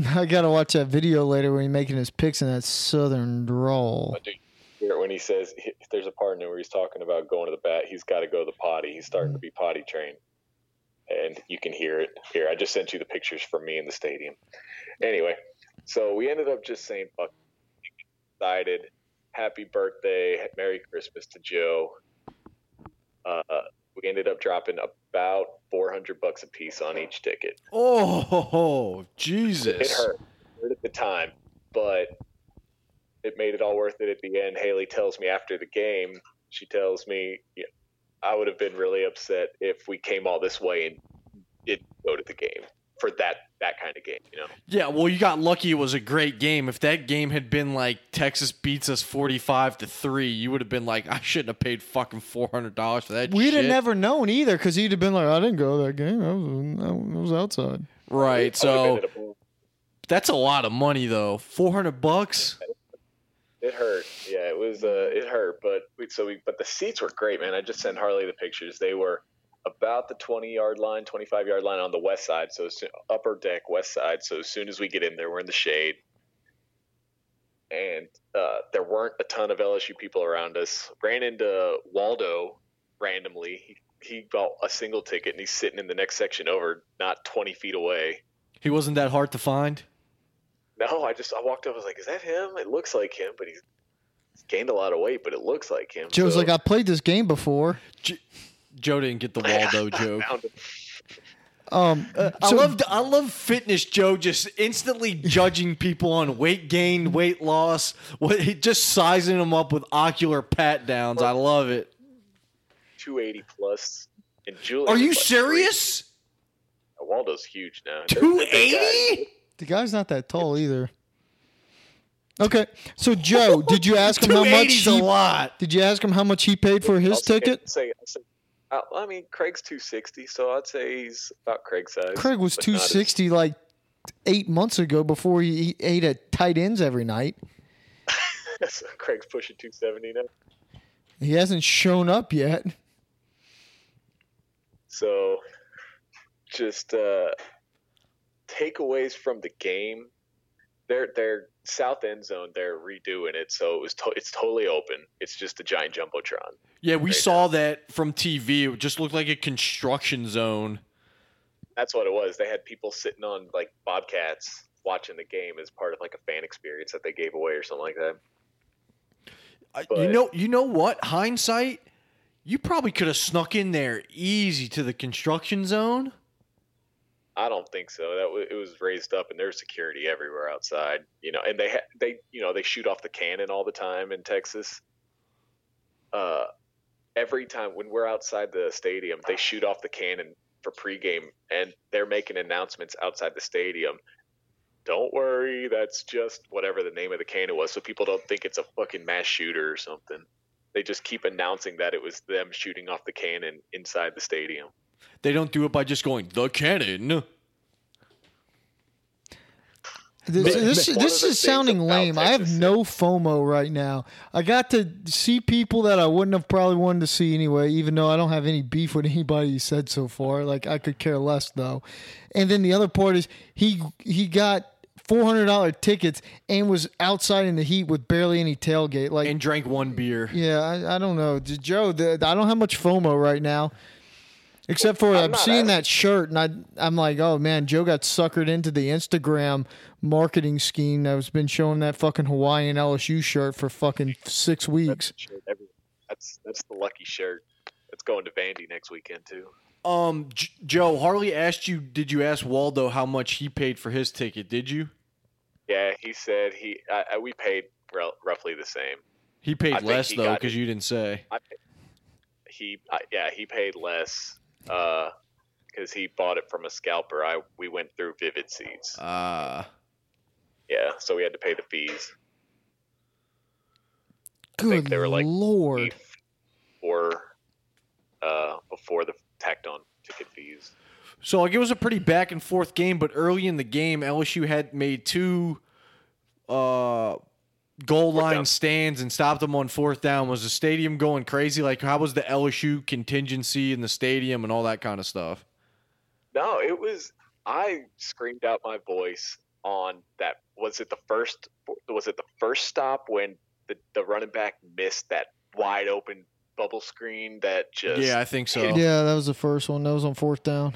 I gotta watch that video later when he's making his picks in that southern drawl. When he says if there's a part in it where he's talking about going to the bat, he's got to go to the potty. He's starting to be potty trained. And you can hear it here. I just sent you the pictures from me in the stadium. Anyway, so we ended up just saying, fuck, decided, happy birthday, Merry Christmas to Joe. We ended up dropping about $400 a piece on each ticket. Oh, Jesus. It hurt. It hurt at the time, but it made it all worth it at the end. Haley tells me after the game, she tells me, yeah, I would have been really upset if we came all this way and didn't go to the game for that kind of game, you know? Yeah, well, you got lucky. It was a great game. If that game had been like Texas beats us 45-3, you would have been like, I shouldn't have paid fucking $400 for that. We'd have never known either because he'd have been like, I didn't go to that game. I was outside. Right, so that's a lot of money, though. $400? It hurt. Yeah, it was. It hurt, but the seats were great, man. I just sent Harley the pictures. They were about the 25-yard line on the west side, so upper deck west side. So as soon as we get in there, we're in the shade, and there weren't a ton of LSU people around us. Ran into Waldo randomly. He bought a single ticket, and he's sitting in the next section over, not 20 feet away. He wasn't that hard to find. No, I walked up. I was like, "Is that him? It looks like him, but he's gained a lot of weight. But it looks like him." Joe's like, "I played this game before." Joe didn't get the Waldo joke. I love fitness. Joe just instantly judging people on weight gain, weight loss. Just sizing them up with ocular pat downs. I love it. 280 plus. And Julie, are you like serious? Waldo's huge now. 280. The guy's not that tall either. Okay, so Joe, did you ask him how much? Did you ask him how much he paid for his ticket? I mean, Craig's 260, so I'd say he's about Craig's size. Craig was 260 like 8 months ago before he ate at tight ends every night. So Craig's pushing 270 now. He hasn't shown up yet. So, just takeaways from the game, their south end zone, they're redoing it, so it's totally open. It's just a giant jumbotron. Yeah, we saw that from TV. It just looked like a construction zone. That's what it was. They had people sitting on like bobcats watching the game as part of like a fan experience that they gave away or something like that. But, you know what? Hindsight, you probably could have snuck in there easy to the construction zone. I don't think so. It was raised up, and there's security everywhere outside. You know, and they shoot off the cannon all the time in Texas. Every time when we're outside the stadium, they shoot off the cannon for pregame, and they're making announcements outside the stadium. Don't worry, that's just whatever the name of the cannon was, so people don't think it's a fucking mass shooter or something. They just keep announcing that it was them shooting off the cannon inside the stadium. They don't do it by just going, the cannon. This is sounding lame. I have no FOMO right now. I got to see people that I wouldn't have probably wanted to see anyway, even though I don't have any beef with anybody he said so far. Like, I could care less, though. And then the other part is he got $400 tickets and was outside in the heat with barely any tailgate. Like, and drank one beer. Yeah, I don't know. Joe, I don't have much FOMO right now. Except for I've seen that shirt, and I'm like, oh, man, Joe got suckered into the Instagram marketing scheme that has been showing that fucking Hawaiian LSU shirt for fucking 6 weeks. That's the lucky shirt. That's going to Vandy next weekend, too. Joe, Harley asked you, did you ask Waldo how much he paid for his ticket, did you? Yeah, he said we paid roughly the same. He paid less, though, because you didn't say. He paid less. Because he bought it from a scalper. We went through Vivid Seats. Yeah, so we had to pay the fees. Good I think they were like Lord. Before the tacked on ticket fees. So like it was a pretty back and forth game, but early in the game, LSU had made two goal line stands and stopped them on fourth down. Was the stadium going crazy? Like, how was the LSU contingency in the stadium and all that kind of stuff? No, it was. I screamed out my voice on that. Was it the first stop when the running back missed that wide open bubble screen that just? Yeah, I think so. Yeah, that was the first one. That was on fourth down.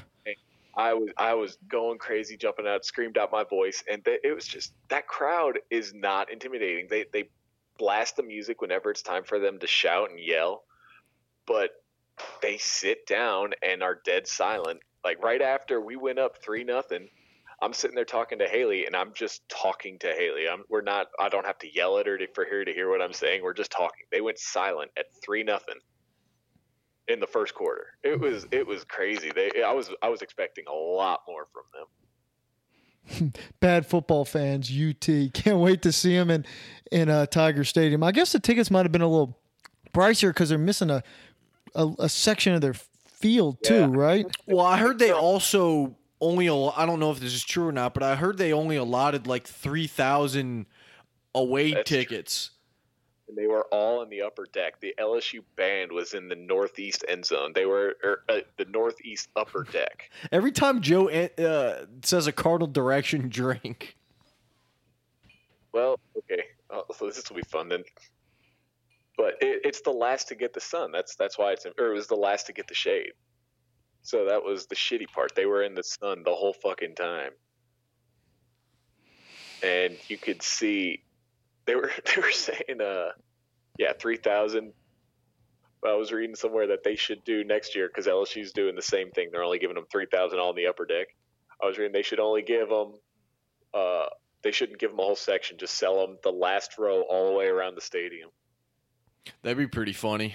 I was going crazy, jumping out, screamed out my voice, and it was just that crowd is not intimidating. They blast the music whenever it's time for them to shout and yell, but they sit down and are dead silent. Like right after we went up 3-0, I'm sitting there talking to Haley, and I'm just talking to Haley. I don't have to yell at her for her to hear what I'm saying. We're just talking. They went silent at 3-0. In the first quarter, it was crazy. I was expecting a lot more from them. Bad football fans, UT. Can't wait to see them in Tiger Stadium. I guess the tickets might have been a little pricier because they're missing a section of their field too, right? Well, I heard they also I don't know if this is true or not, but I heard they only allotted like 3,000 away tickets. True. And they were all in the upper deck. The LSU band was in the northeast end zone. They were the northeast upper deck. Every time Joe says a cardinal direction, drink. Well, okay. So this will be fun then. But it's the last to get the sun. That's why it was the last to get the shade. So that was the shitty part. They were in the sun the whole fucking time, and you could see. They were saying, 3,000. I was reading somewhere that they should do next year because LSU's doing the same thing. They're only giving them 3,000 all in the upper deck. I was reading they should only give them they shouldn't give them a whole section. Just sell them the last row all the way around the stadium. That'd be pretty funny.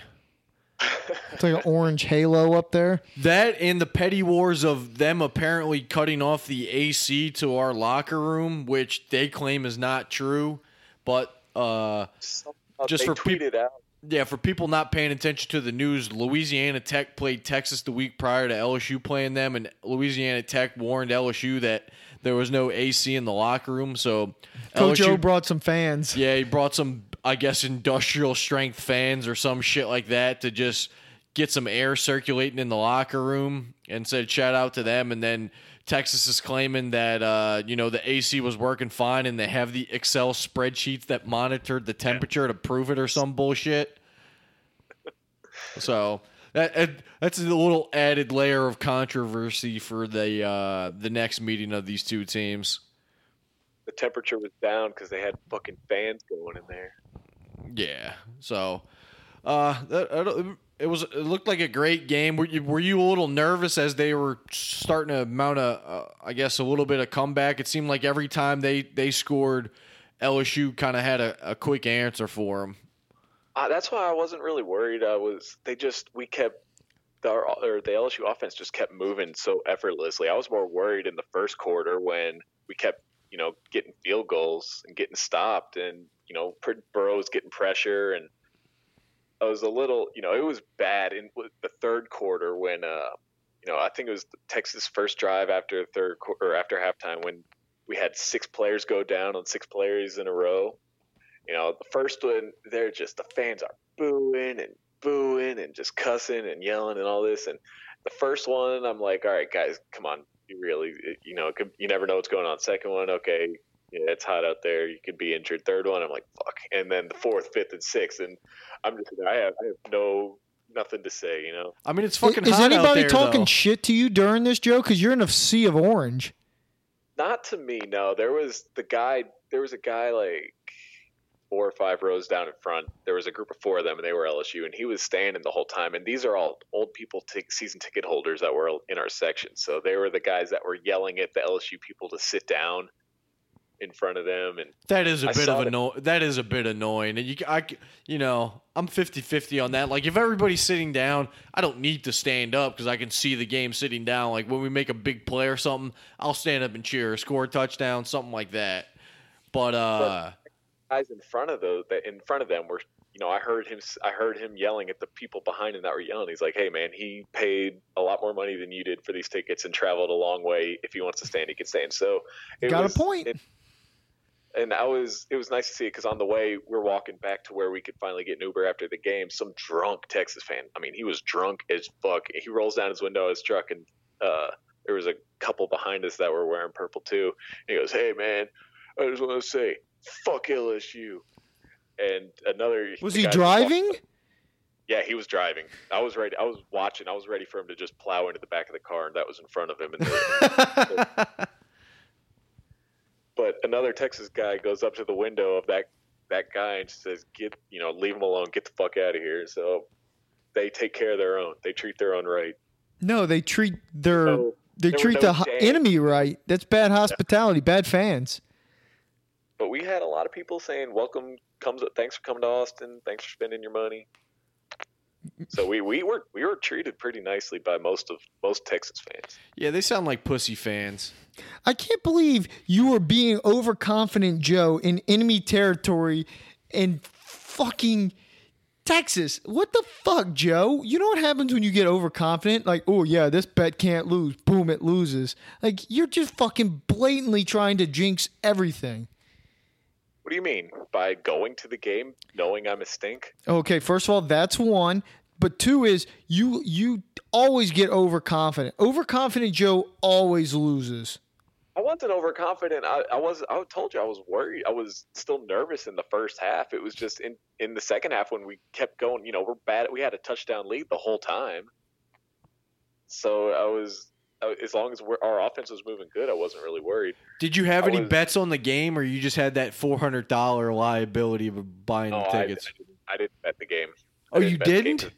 It's like an orange halo up there. That and the petty wars of them apparently cutting off the AC to our locker room, which they claim is not true. But just for people not paying attention to the news, Louisiana Tech played Texas the week prior to LSU playing them, and Louisiana Tech warned LSU that there was no AC in the locker room. So Coach O brought some fans. Yeah, he brought some, I guess, industrial strength fans or some shit like that to just get some air circulating in the locker room, and said shout out to them. And then Texas is claiming that the AC was working fine, and they have the Excel spreadsheets that monitored the temperature to prove it or some bullshit. So that's a little added layer of controversy for the next meeting of these two teams. The temperature was down because they had fucking fans going in there. Yeah, so It looked like a great game. Were you a little nervous as they were starting to mount a little bit of comeback? It seemed like every time they scored, LSU kind of had a quick answer for them. That's why I wasn't really worried. The LSU offense just kept moving so effortlessly. I was more worried in the first quarter when we kept getting field goals and getting stopped, and Burrow's getting pressure and. I was a little, it was bad in the third quarter when, I think it was Texas' first drive after third quarter, after halftime, when we had 6 players go down on 6 plays in a row. The first one, they're just the fans are booing and just cussing and yelling and all this. And the first one, I'm like, all right, guys, come on, you really, you never know what's going on. Second one, okay, yeah, it's hot out there. You could be injured. Third one, I'm like, fuck. And then the fourth, fifth, and sixth, and I have no nothing to say, you know? I mean, it's fucking hot out there. Is anybody talking shit to you during this, Joe? Because you're in a sea of orange. Not to me, no. There was a guy like 4 or 5 rows down in front. There was a group of 4 of them, and they were LSU, and he was standing the whole time. And these are all old people, season ticket holders that were in our section. So they were the guys that were yelling at the LSU people to sit down in front of them. And that is a bit annoying. And I'm 50-50 on that. Like, if everybody's sitting down, I don't need to stand up because I can see the game sitting down. Like, when we make a big play or something, I'll stand up and cheer, score a touchdown, something like that. But guys in front of them were, I heard him yelling at the people behind him that were yelling. He's like, hey man, he paid a lot more money than you did for these tickets and traveled a long way. If he wants to stand, he can stand. So it was a point. It was nice to see it because on the way we're walking back to where we could finally get an Uber after the game. Some drunk Texas fan. I mean, he was drunk as fuck. He rolls down his window of his truck and there was a couple behind us that were wearing purple too. And he goes, hey man, I just want to say, fuck LSU. And another. Was he driving? Yeah, he was driving. I was ready. I was watching. I was ready for him to just plow into the back of the car, and that was in front of him. But another Texas guy goes up to the window of that guy and says, leave him alone. Get the fuck out of here. So they take care of their own. They treat their own right. No, they treat the enemy right. That's bad hospitality. Yeah. Bad fans. But we had a lot of people saying, "Welcome, thanks for coming to Austin. Thanks for spending your money." So we were treated pretty nicely by most Texas fans. Yeah, they sound like pussy fans. I can't believe you were being overconfident, Joe, in enemy territory in fucking Texas. What the fuck, Joe? You know what happens when you get overconfident? Like, oh yeah, this bet can't lose. Boom, it loses. Like, you're just fucking blatantly trying to jinx everything. What do you mean? By going to the game knowing I'm a stink? Okay, first of all, that's one. But two is you always get overconfident. Overconfident Joe always loses. I wasn't overconfident. I told you I was worried. I was still nervous in the first half. It was just in the second half when we kept going, we're bad. We had a touchdown lead the whole time. So I was... As long as our offense was moving good, I wasn't really worried. Did you have any bets on the game, or you just had that $400 liability of buying the tickets? I didn't bet the game. Oh, you didn't?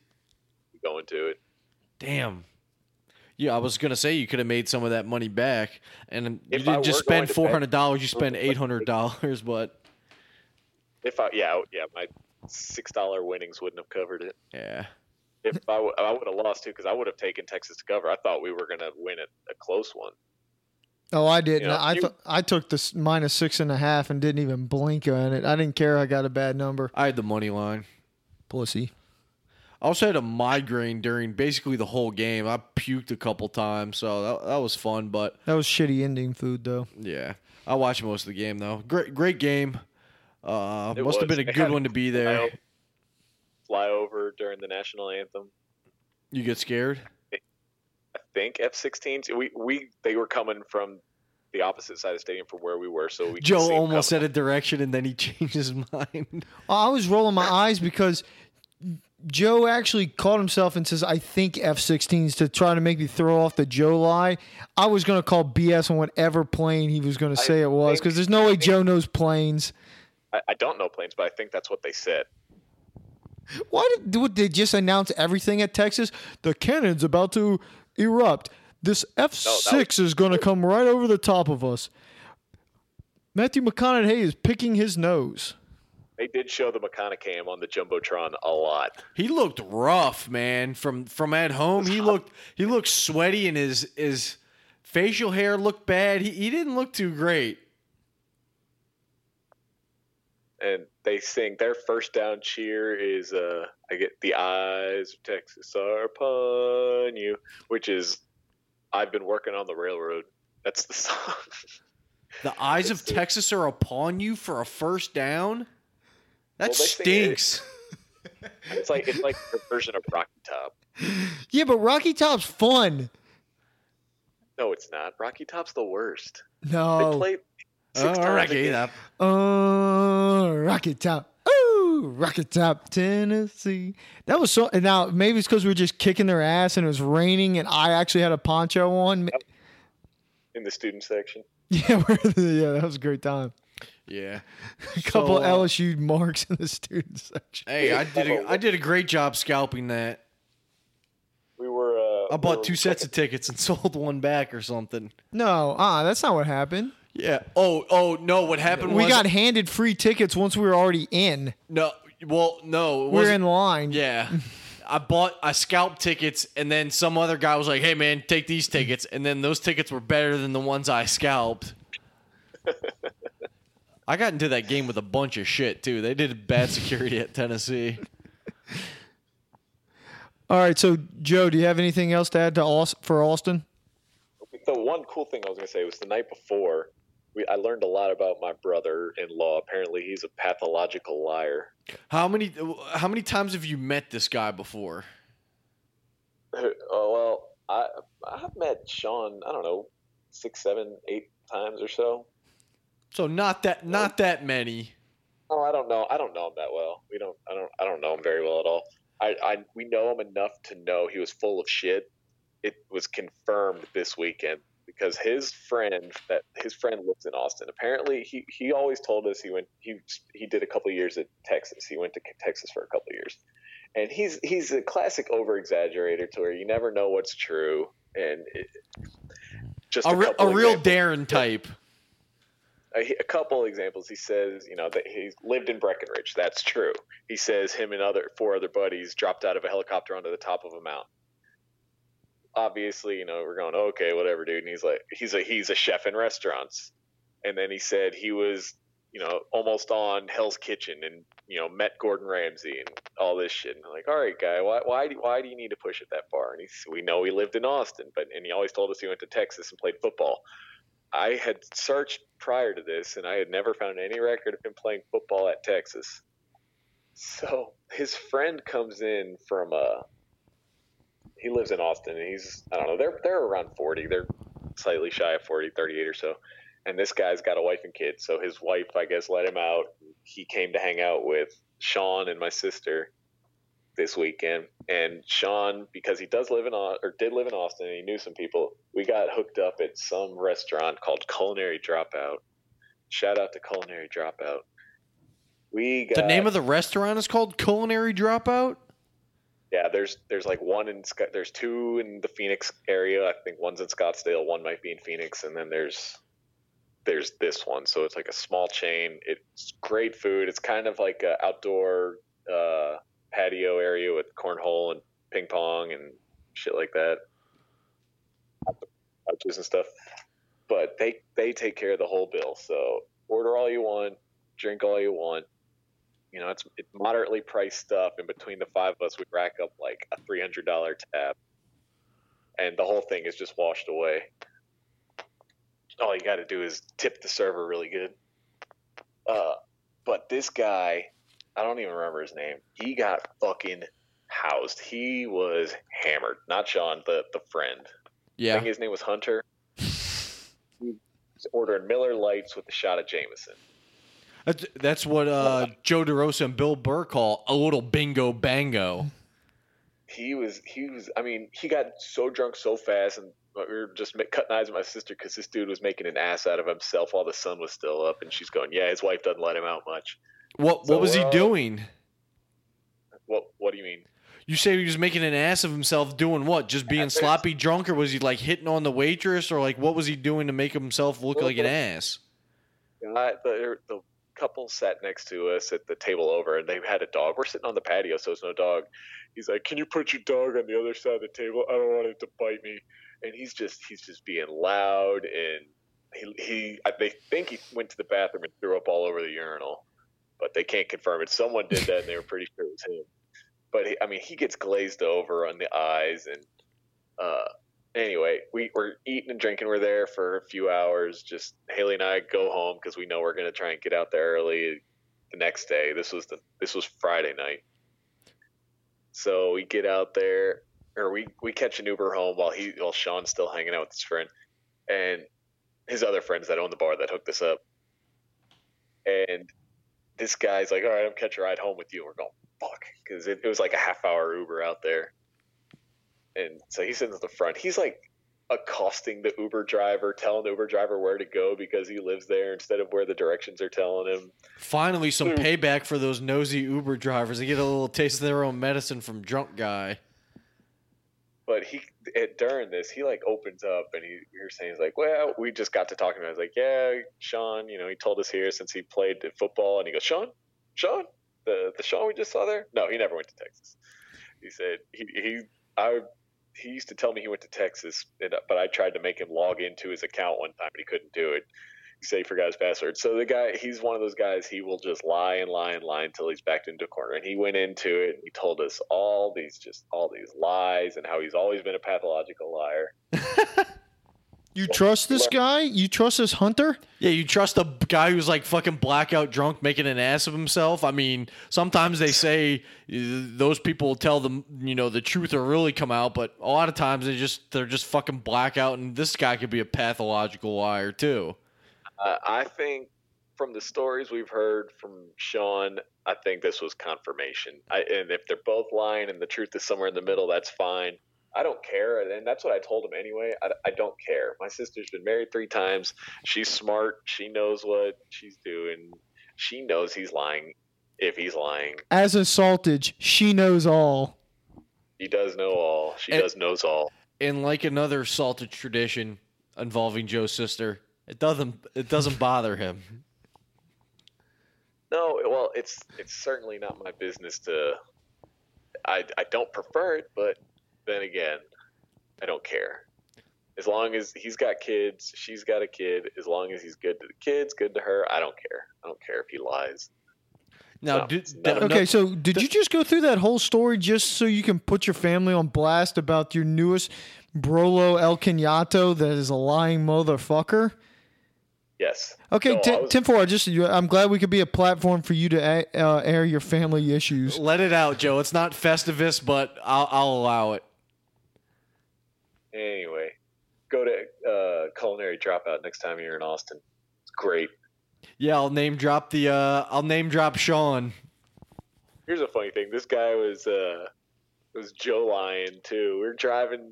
Go into it. Damn. Yeah, I was gonna say you could have made some of that money back, and you didn't just spend $400. You spent $800, but my $6 winnings wouldn't have covered it. Yeah. If I would have lost, too, because I would have taken Texas to cover. I thought we were going to win a close one. Oh, I didn't. I took the -6.5 and didn't even blink on it. I didn't care. I got a bad number. I had the money line. Pussy. I also had a migraine during basically the whole game. I puked a couple times, so that was fun. But that was shitty ending food, though. Yeah. I watched most of the game, though. Great game. Must have been a good one to be there. Flyover during the national anthem. You get scared? I think F-16s. They were coming from the opposite side of the stadium from where we were, so we. Joe almost said a direction, and then he changed his mind. I was rolling my eyes because Joe actually called himself and says, "I think F-16s" to try to make me throw off the Joe lie. I was going to call BS on whatever plane he was going to say it was because there's no way Joe knows planes. I don't know planes, but I think that's what they said. Why did they just announce everything at Texas? The cannon's about to erupt. This F-6 is going to come right over the top of us. Matthew McConaughey is picking his nose. They did show the McConaughey on the Jumbotron a lot. He looked rough, man. From at home, he looked sweaty, and his facial hair looked bad. He didn't look too great. And they sing their first down cheer is I get the eyes of Texas are upon you, which is I've been working on the railroad. That's the song. The eyes of Texas are upon you for a first down? That stinks. It's like their version of Rocky Top. Yeah, but Rocky Top's fun. No, it's not. Rocky Top's the worst. No. They play Rocky Top. Oh, Rocky Top. Ooh, Rocket Top, Tennessee. That was so. And now maybe it's because we were just kicking their ass and it was raining, and I actually had a poncho on. In the student section. Yeah, that was a great time. Yeah, a couple LSU marks in the student section. Hey, I did a great job scalping that. We were. I bought two sets of tickets and sold one back or something. No, that's not what happened. Yeah. Oh, no. What happened was... We got handed free tickets once we were already in. No. Well, no. We're in line. Yeah. I scalped tickets, and then some other guy was like, hey, man, take these tickets. And then those tickets were better than the ones I scalped. I got into that game with a bunch of shit, too. They did bad security at Tennessee. All right. So, Joe, do you have anything else to add for Austin? The one cool thing I was going to say was the night before, I learned a lot about my brother-in-law. Apparently, he's a pathological liar. How many times have you met this guy before? Oh, well, I've met Sean, I don't know, 6, 7, 8 times or so. So not that many. Oh, I don't know. I don't know him that well. I don't know him very well at all. We know him enough to know he was full of shit. It was confirmed this weekend. Because his friend lives in Austin. Apparently, he always told us he did a couple of years at Texas. He went to Texas for a couple of years, and he's a classic over-exaggerator to where you never know what's true, and just a real Darren type. A couple examples. He says, that he lived in Breckenridge. That's true. He says him and four other buddies dropped out of a helicopter onto the top of a mountain. Obviously, we're going, okay, whatever, dude. And he's like, he's a chef in restaurants. And then he said he was, almost on Hell's Kitchen and, met Gordon Ramsay and all this shit. And I'm like, all right, guy, why do you need to push it that far? And we know he lived in Austin, and he always told us he went to Texas and played football. I had searched prior to this, and I had never found any record of him playing football at Texas. So his friend comes in from he lives in Austin, and he's, I don't know, they're around 40. They're slightly shy of 40, 38 or so. And this guy's got a wife and kids, so his wife, I guess, let him out. He came to hang out with Sean and my sister this weekend. And Sean, because he did live in Austin, and he knew some people, we got hooked up at some restaurant called Culinary Dropout. Shout out to Culinary Dropout. The name of the restaurant is called Culinary Dropout? Yeah, there's like one there's two in the Phoenix area. I think one's in Scottsdale, one might be in Phoenix, and then there's this one. So it's like a small chain. It's great food. It's kind of like a outdoor patio area with cornhole and ping pong and shit like that, couches and stuff. But they take care of the whole bill. So order all you want, drink all you want. It's moderately priced stuff, and between the five of us, we rack up like a $300 tab, and the whole thing is just washed away. All you got to do is tip the server really good. But this guy, I don't even remember his name. He got fucking housed. He was hammered. Not Sean, the friend. Yeah. I think his name was Hunter. He was ordering Miller Lights with a shot of Jameson. That's what Joe DeRosa and Bill Burr call a little bingo bango. He was. I mean, he got so drunk so fast, and we were just cutting eyes with my sister because this dude was making an ass out of himself while the sun was still up, and she's going, "Yeah, his wife doesn't let him out much." What was he doing? What do you mean? You say he was making an ass of himself doing what? Just being sloppy drunk, or was he like hitting on the waitress, or like what was he doing to make himself look like an ass? The couple sat next to us at the table over, and they had a dog. We're sitting on the patio, so there's no dog. He's like, "Can you put your dog on the other side of the table? I don't want it to bite me." And he's just being loud, and they think he went to the bathroom and threw up all over the urinal, but they can't confirm it. Someone did that, and they were pretty sure it was him. But he gets glazed over on the eyes, and anyway, we're eating and drinking. We're there for a few hours. Just Haley and I go home because we know we're going to try and get out there early the next day. This was Friday night. So we get out there, or we catch an Uber home while Sean's still hanging out with his friend and his other friends that own the bar that hooked us up. And this guy's like, all right, I'm catching a ride home with you. We're going, fuck, because it was like a half-hour Uber out there. And so he sits at the front. He's like accosting the Uber driver, telling the Uber driver where to go because he lives there instead of where the directions are telling him. Finally, some payback for those nosy Uber drivers. They get a little taste of their own medicine from drunk guy. But during this, he like opens up and you're saying, he's like, well, we just got to talking about it. I was like, yeah, Sean, you know, he told us here since he played football. And he goes, Sean, the Sean we just saw there? No, he never went to Texas. He said he used to tell me he went to Texas, but I tried to make him log into his account one time, but he couldn't do it. He said he forgot his password. So the guy, he's one of those guys, he will just lie and lie and lie until he's backed into a corner. And he went into it and he told us all these lies and how he's always been a pathological liar. You trust this guy? You trust this hunter? Yeah, you trust a guy who's like fucking blackout drunk making an ass of himself? I mean, sometimes they say those people tell them, you know, the truth or really come out, but a lot of times they're just fucking blackout, and this guy could be a pathological liar too. I think from the stories we've heard from Sean, I think this was confirmation. And if they're both lying and the truth is somewhere in the middle, that's fine. I don't care. And that's what I told him anyway. I don't care. My sister's been married 3 times. She's smart. She knows what she's doing. She knows he's lying if he's lying. As a saltage, she knows all. He does know all. She knows all. And like another saltage tradition involving Joe's sister, It doesn't bother him. No, well, it's certainly not my business to. I don't prefer it, but then again, I don't care. As long as he's got kids, she's got a kid. As long as he's good to the kids, good to her, I don't care. I don't care if he lies. Did you just go through that whole story just so you can put your family on blast about your newest Brolo El Kenyato that is a lying motherfucker? Yes. Okay, no, Tim Ford, I'm glad we could be a platform for you to air your family issues. Let it out, Joe. It's not Festivus, but I'll allow it. Anyway, go to Culinary Dropout next time you're in Austin. It's great. Yeah, I'll name drop Sean. Here's a funny thing. This guy was Joe Lyon too. We're driving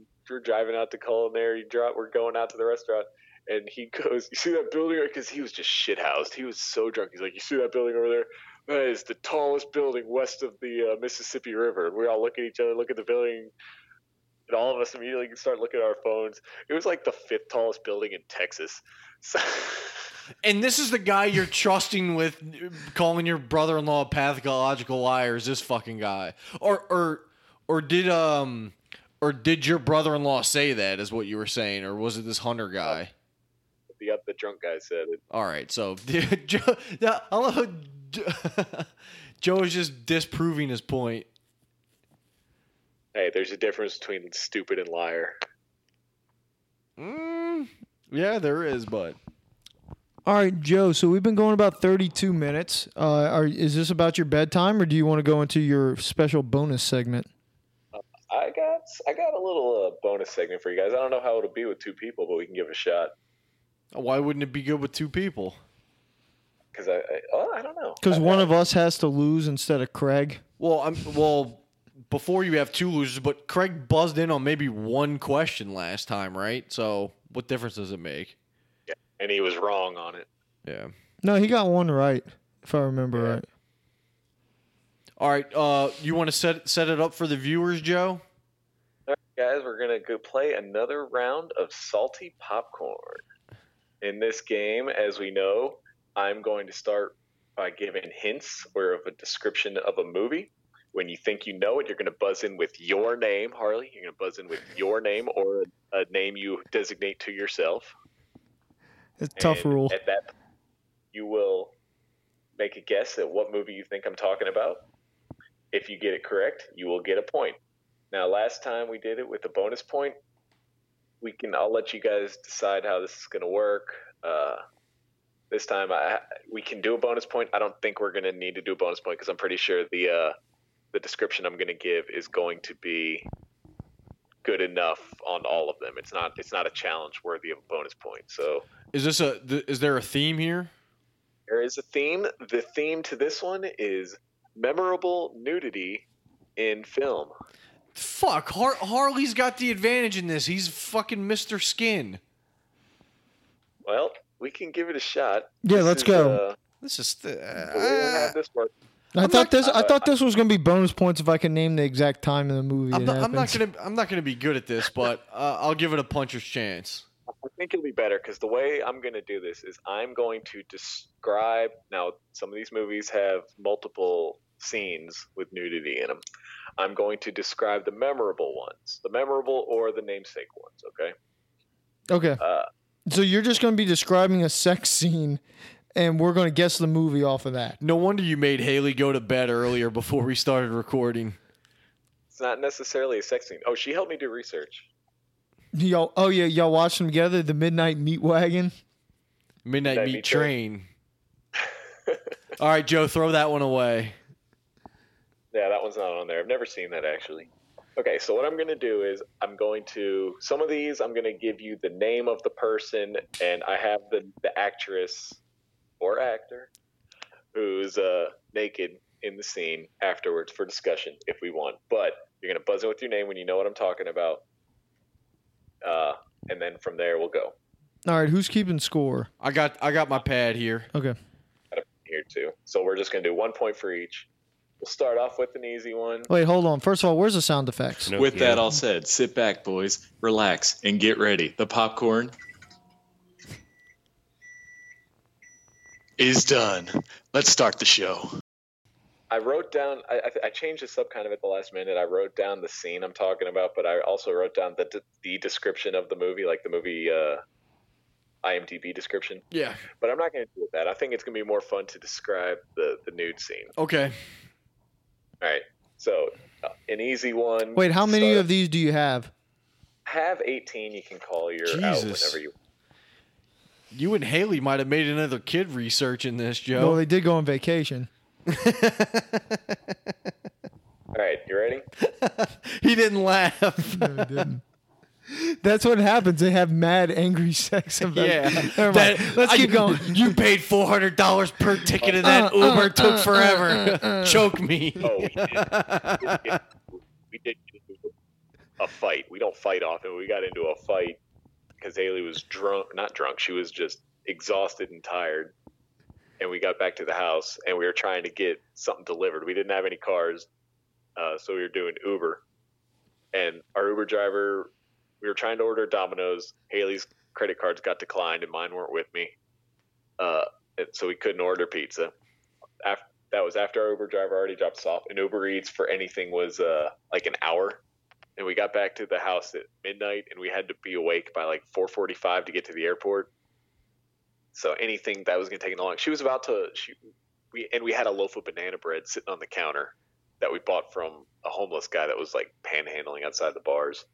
out to Culinary Drop. We're going out to the restaurant. And he goes, you see that building? Because he was just shithoused. He was so drunk. He's like, you see that building over there? That is the tallest building west of the Mississippi River. We all look at each other, look at the building, and all of us immediately start looking at our phones. It was like the 5th tallest building in Texas. So and this is the guy you're trusting with calling your brother-in-law a pathological liar, is this fucking guy. Or did your brother-in-law say that is what you were saying, or was it this hunter guy? The drunk guy said it. All right, so Joe, I love how Joe is just disproving his point. Hey, there's a difference between stupid and liar. Yeah, there is, bud. All right, Joe, so we've been going about 32 minutes. Is this about your bedtime, or do you want to go into your special bonus segment? I got a little bonus segment for you guys. I don't know how it'll be with 2 people, but we can give it a shot. Why wouldn't it be good with 2 people? Because I don't know. Because one of us has to lose instead of Craig. Well, before you have 2 losers, but Craig buzzed in on maybe 1 question last time, right? So what difference does it make? Yeah, and he was wrong on it. Yeah. No, he got 1 right, if I remember right. All right. You want to set it up for the viewers, Joe? All right, guys, we're gonna go play another round of salty popcorn. In this game, as we know, I'm going to start by giving hints or of a description of a movie. When you think you know it, you're going to buzz in with your name, Harley. You're going to buzz in with your name or a name you designate to yourself. It's a tough rule. At that point, you will make a guess at what movie you think I'm talking about. If you get it correct, you will get a point. Now, last time we did it with a bonus point. I'll let you guys decide how this is going to work. This time, we can do a bonus point. I don't think we're going to need to do a bonus point because I'm pretty sure the description I'm going to give is going to be good enough on all of them. It's not a challenge worthy of a bonus point. So, is there a theme here? There is a theme. The theme to this one is memorable nudity in film. Fuck, Harley's got the advantage in this. He's fucking Mr. Skin. Well, we can give it a shot. Yeah, let's go. This is. I thought this was going to be bonus points if I can name the exact time in the movie. I'm not going to be good at this, but I'll give it a puncher's chance. I think it'll be better because the way I'm going to do this is I'm going to describe. Now, some of these movies have multiple scenes with nudity in them. I'm going to describe the memorable ones, the memorable or the namesake ones. Okay. Okay. So you're just going to be describing a sex scene. And we're going to guess the movie off of that. No wonder you made Haley go to bed earlier before we started recording. It's not necessarily a sex scene. Oh, she helped me do research. Y'all watched them together? The Midnight Meat Wagon? Midnight Meat Train. All right, Joe, throw that one away. Yeah, that one's not on there. I've never seen that, actually. Okay, so what I'm going to do is some of these, I'm going to give you the name of the person, and I have the actress or actor who's naked in the scene afterwards for discussion if we want. But you're going to buzz in with your name when you know what I'm talking about. And then from there we'll go. All right, who's keeping score? I got my pad here. Okay. Got it here too. So we're just going to do 1 point for each. We'll start off with an easy one. Wait, hold on. First of all, where's the sound effects? No, with that all said, sit back, boys, relax, and get ready. The popcorn is done. Let's start the show. I wrote down, I changed this up kind of at the last minute. I wrote down the scene I'm talking about, but I also wrote down the description of the movie, like the movie IMDb description. Yeah. But I'm not going to do that. I think it's going to be more fun to describe the nude scene. Okay. All right. So an easy one. Wait, how many of these do you have? I have 18. You can call your out whenever you want. You and Haley might have made another kid research in this, Joe. Well, they did go on vacation. All right, you ready? He didn't laugh. No, he didn't. That's what happens. They have mad, angry sex about it. Yeah. Let's keep going. You paid $400 per ticket and that Uber took forever. Choke me. Oh, we did. We did a fight. We don't fight often. We got into a fight. Because Haley was not drunk, she was just exhausted and tired. And we got back to the house, and we were trying to get something delivered. We didn't have any cars, so we were doing Uber. And our Uber driver, we were trying to order Domino's. Haley's credit cards got declined, and mine weren't with me. So we couldn't order pizza. That was after our Uber driver already dropped us off. And Uber Eats for anything was like an hour. And we got back to the house at midnight, and we had to be awake by like 4:45 to get to the airport. So anything that was going to take long, we had a loaf of banana bread sitting on the counter that we bought from a homeless guy that was like panhandling outside the bars.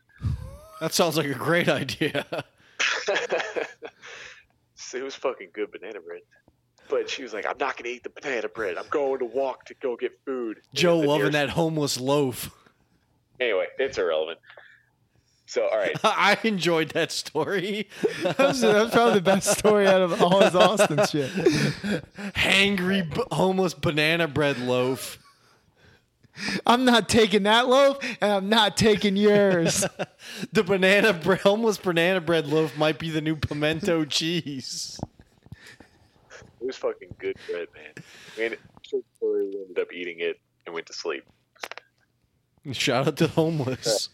That sounds like a great idea. It was fucking good banana bread. But she was like, I'm not going to eat the banana bread. I'm going to walk to go get food. Joe loving that homeless loaf. Anyway, it's irrelevant. So, all right. I enjoyed that story. That was probably the best story out of all his Austin shit. Hangry, homeless banana bread loaf. I'm not taking that loaf, and I'm not taking yours. The homeless banana bread loaf might be the new pimento cheese. It was fucking good bread, man. I mean, we ended up eating it and went to sleep. Shout out to homeless.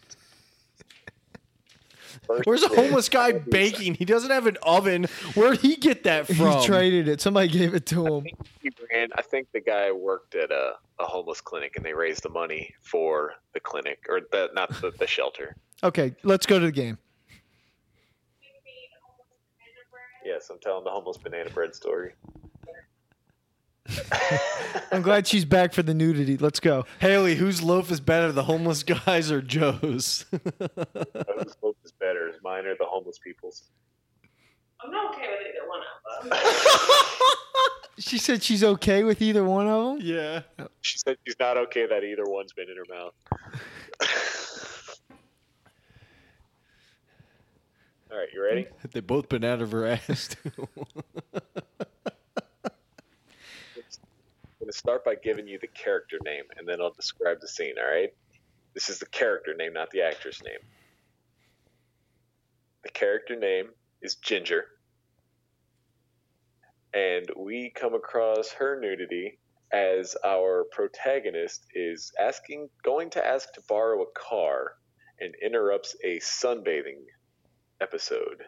Where's a homeless guy baking? He doesn't have an oven. Where'd he get that from? He traded it. Somebody gave it to him. I think the guy worked at a homeless clinic, and they raised the money for the clinic, or not the shelter. Okay, let's go to the game. Yes, I'm telling the homeless banana bread story. I'm glad she's back for the nudity. Let's go. Haley, whose loaf is better, the homeless guy's or Joe's? Whose loaf is better? Mine or the homeless people's? I'm not okay with either one of them. She said she's okay with either one of them? Yeah. She said she's not okay that either one's been in her mouth. All right, you ready? They both been out of her ass, too. start by giving you the character name, and then I'll describe the scene, all right? This is the character name, not the actor's name. The character name is Ginger. And we come across her nudity as our protagonist is going to ask to borrow a car and interrupts a sunbathing episode.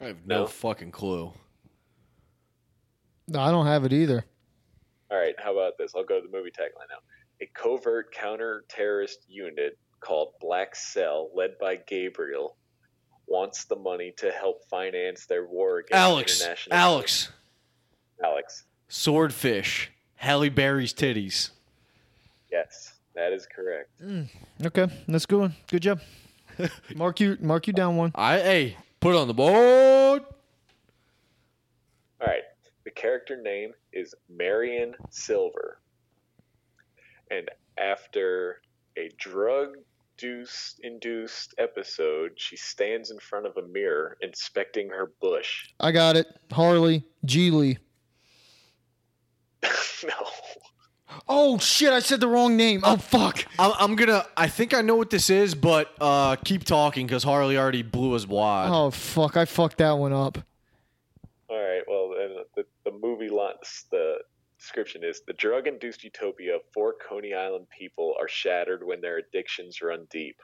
I have no fucking clue. No, I don't have it either. All right, how about this? I'll go to the movie tagline now. A covert counter-terrorist unit called Black Cell, led by Gabriel, wants the money to help finance their war against international... Alex. Swordfish. Halle Berry's titties. Yes, that is correct. Okay, that's good. Good job. Mark you down one. Hey, put it on the board. All right. The character name is Marion Silver. And after a drug-induced episode, she stands in front of a mirror inspecting her bush. I got it. Harley Geely. No. Oh, shit. I said the wrong name. Oh, fuck. I think I know what this is, but keep talking because Harley already blew his wad. Oh, fuck. I fucked that one up. All right. Well, the movie launch, the description is, the drug-induced utopia of four Coney Island people are shattered when their addictions run deep.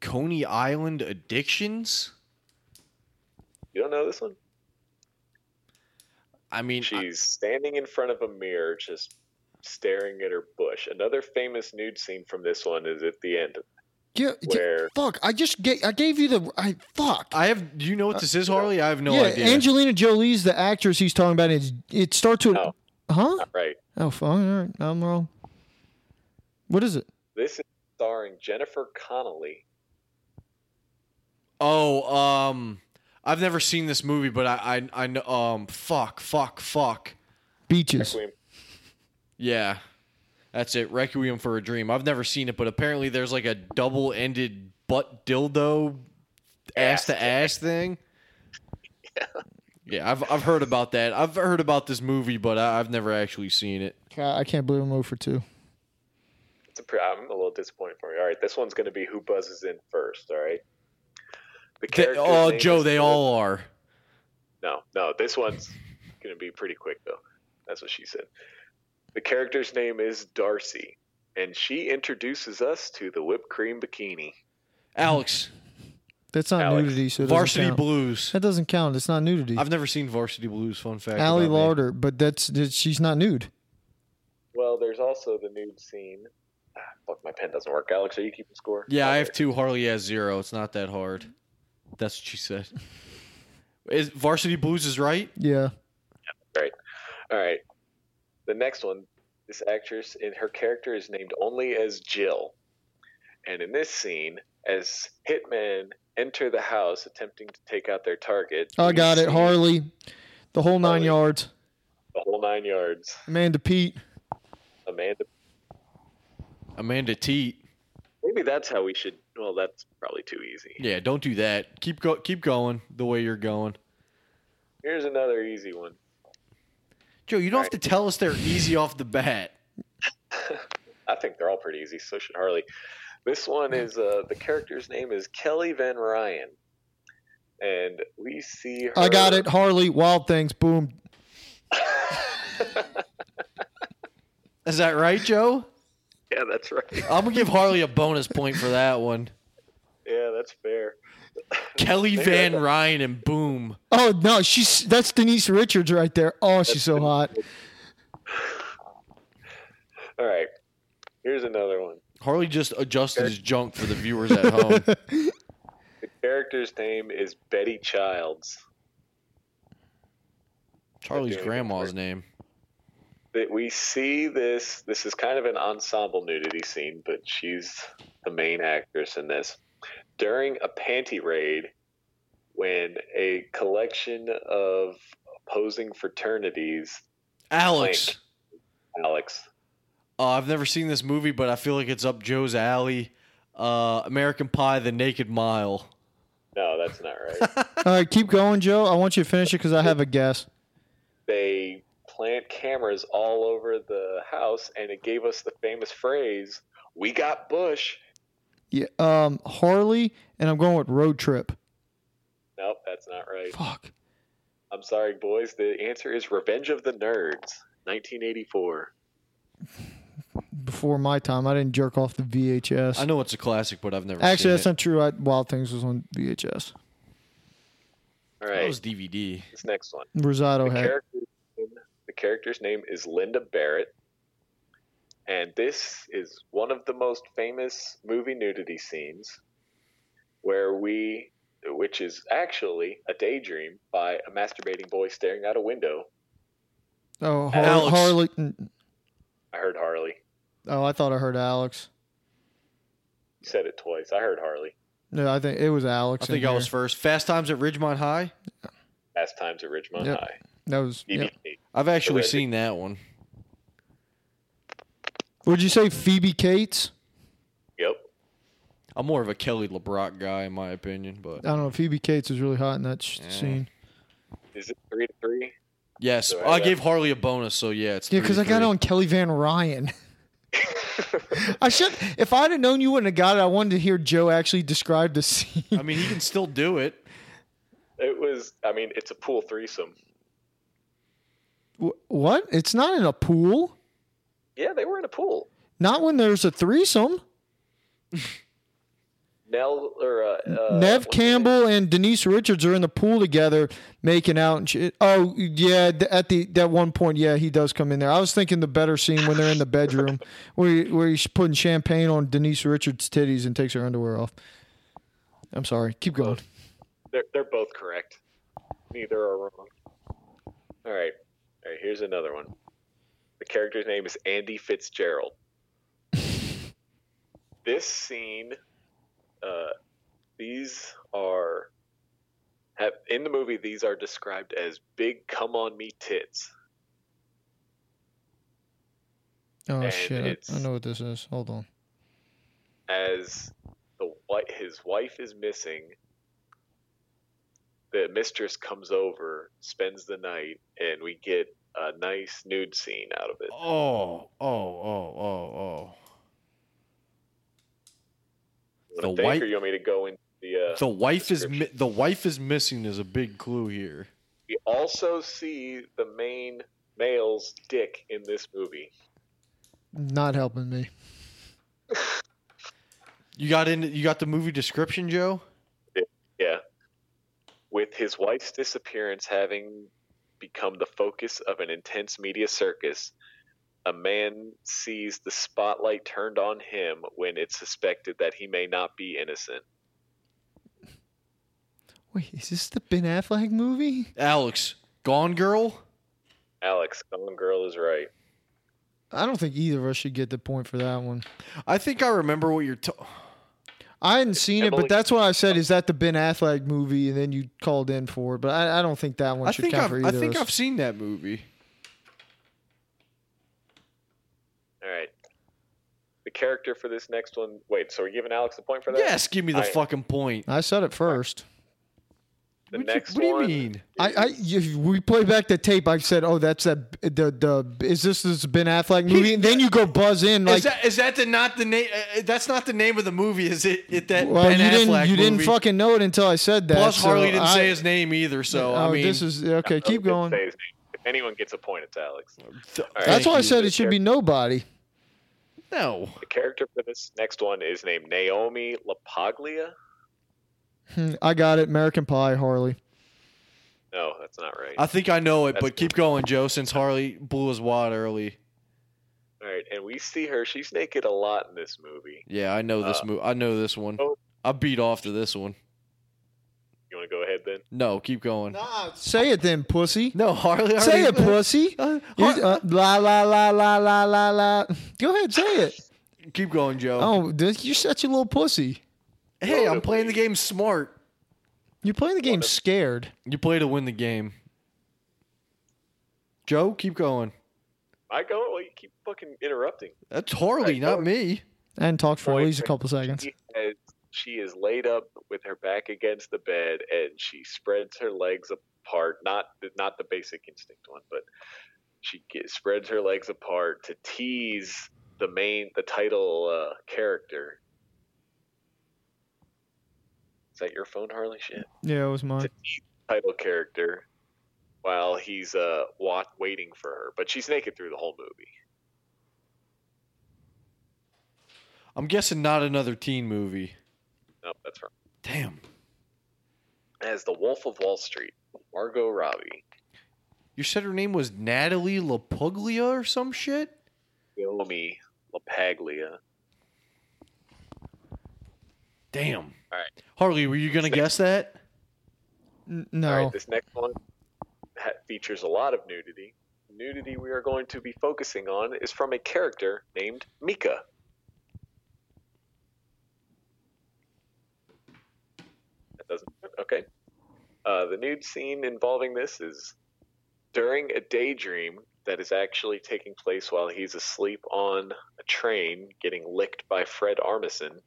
Coney Island addictions? You don't know this one? I mean, she's standing in front of a mirror, just staring at her bush. Another famous nude scene from this one is at the end. Do you know what this is, Harley? I have no idea. Angelina Jolie's the actress he's talking about. It starts with... No. Huh? Not right. Oh, fuck. All right. I'm wrong. What is it? This is starring Jennifer Connelly. Oh, I've never seen this movie, but I know. Fuck. Beaches. Requiem. Yeah, that's it. Requiem for a Dream. I've never seen it, but apparently there's like a double-ended butt dildo ass-to-ass thing. Yeah, I've heard about that. I've heard about this movie, but I've never actually seen it. I can't believe I'm 0 for 2. I'm a little disappointed for you. All right, this one's going to be who buzzes in first, all right? Oh, Joe, they all are. No, this one's going to be pretty quick, though. That's what she said. The character's name is Darcy, and she introduces us to the whipped cream bikini. Alex. That's not nudity, so it doesn't Varsity count. Blues. That doesn't count. It's not nudity. I've never seen Varsity Blues, fun fact. Allie Larder, but she's not nude. Well, there's also the nude scene. Fuck, my pen doesn't work. Alex, are you keeping score? Yeah, I have 2. Harley has 0. It's not that hard. That's what she said. Varsity Blues is right? Yeah. Right. All right. The next one, this actress and her character is named only as Jill. And in this scene, as hitmen enter the house attempting to take out their target. I got it, Harley. The whole nine yards. The whole 9 yards. Amanda Teat. Maybe that's how we should. Well, that's probably too easy. Yeah, don't do that. Keep going the way you're going. Here's another easy one. Joe, you don't have to tell us they're easy off the bat. I think they're all pretty easy. So should Harley. This one is the character's name is Kelly Van Ryan, and we see her. I got it, Harley. Wild Things. Boom. Is that right, Joe? Yeah, that's right. I'm going to give Harley a bonus point for that one. Yeah, that's fair. Kelly Van Ryan and boom. Oh, no, that's Denise Richards right there. Oh, she's so hot. All right. Here's another one. Harley just adjusted his junk for the viewers at home. The character's name is Betty Childs. Charlie's grandma's name. That we see this is kind of an ensemble nudity scene, but she's the main actress in this. During a panty raid, when a collection of opposing fraternities... Alex. I've never seen this movie, but I feel like it's up Joe's alley. American Pie, The Naked Mile. No, that's not right. All right, keep going, Joe. I want you to finish it because I have a guess. They plant cameras all over the house, and it gave us the famous phrase, "We got Bush." Yeah, Harley, and I'm going with road trip. Nope, that's not right. Fuck. I'm sorry, boys. The answer is Revenge of the Nerds, 1984. Before my time, I didn't jerk off the VHS. I know it's a classic, but I've never seen it. Actually, that's not true. Wild Things was on VHS. All right. That was DVD. This next one. Rosado had. The character's name is Linda Barrett. And this is one of the most famous movie nudity scenes which is actually a daydream by a masturbating boy staring out a window. Oh, Harley. I heard Harley. Oh, I thought I heard Alex. You said it twice. I heard Harley. No, I think it was Alex. I think I was first. Fast Times at Ridgemont High? Fast Times at Ridgemont High. That was. Yep. I've actually seen that one. Would you say Phoebe Cates? Yep. I'm more of a Kelly LeBrock guy, in my opinion, but I don't know. Phoebe Cates is really hot in that scene. Is it 3-3? Yes, so I gave Harley a bonus, so it's because I got it on Kelly Van Ryan. I should. If I'd have known you wouldn't have got it, I wanted to hear Joe actually describe the scene. I mean, he can still do it. It was. I mean, it's a pool threesome. What? It's not in a pool. Yeah, they were in a pool. Not when there's a threesome. Nev Campbell and Denise Richards are in the pool together making out and shit. Oh yeah, at that one point, he does come in there. I was thinking the better scene when they're in the bedroom where he's putting champagne on Denise Richards' titties and takes her underwear off. I'm sorry, keep going. They're both correct. Neither are wrong. All right. Here's another one. The character's name is Andy Fitzgerald. This scene. In the movie, these are described as big come on me tits. Oh, and shit. I know what this is. Hold on. As his wife is missing, the mistress comes over, spends the night, and we get a nice nude scene out of it. Oh. Or you want me to go in the wife is missing is a big clue here. We also see the main male's dick in this movie. Not helping me. You got the movie description, Joe? Yeah. With his wife's disappearance having become the focus of an intense media circus, a man sees the spotlight turned on him when it's suspected that he may not be innocent. Wait, is this the Ben Affleck movie? Alex, Gone Girl is right. I don't think either of us should get the point for that one. I think I remember what you're talking. I hadn't seen it, but that's what I said. Is that the Ben Affleck movie? And then you called in for it, but I don't think that one should count for either of us. I think I've seen that movie. All right. The character for this next one. Wait, so we're giving Alex the point for that? Yes, give me the fucking point. I said it first. What do you mean? If we play back the tape, I said, oh, that's that. Is this Ben Affleck movie? And then you go buzz in. Like, that's not the name of the movie, is it? You didn't fucking know it until I said that. Plus, Harley didn't say his name either, so I mean. This is, okay, keep going. If anyone gets a point, it's Alex. Right. That's why I said it should be nobody. No. The character for this next one is named Naomi LaPaglia. I got it. American Pie, Harley. No, that's not right. I think I know it, but keep going, Joe, since Harley blew his wad early. All right, and we see her. She's naked a lot in this movie. Yeah, I know this movie. I know this one. Oh. I beat off to this one. You want to go ahead then? No, keep going. Nah, say it then, pussy. No, Harley. Say it, pussy. La, la, la, la, la, la, la. Go ahead, say it. Keep going, Joe. Oh, you're such a little pussy. Hey, I'm playing the game smart. You're playing the game scared. You play to win the game. Joe, keep going. I go. Well, you keep fucking interrupting. That's Harley, not me. And talk for at least a couple seconds. she is laid up with her back against the bed, and she spreads her legs apart. Not the basic instinct one, but she spreads her legs apart to tease the title character. Is that your phone, Harley? Shit. Yeah, it was mine. To tease the title character while he's waiting for her, but she's naked through the whole movie. I'm guessing not another teen movie. No, that's right. Damn. As the Wolf of Wall Street, Margot Robbie. You said her name was Natalie LaPuglia or some shit? Naomi LaPaglia. Damn. All right. Harley, were you going to guess that? No. All right, this next one features a lot of nudity. The nudity we are going to be focusing on is from a character named Mika. Okay. The nude scene involving this is during a daydream that is actually taking place while he's asleep on a train getting licked by Fred Armisen.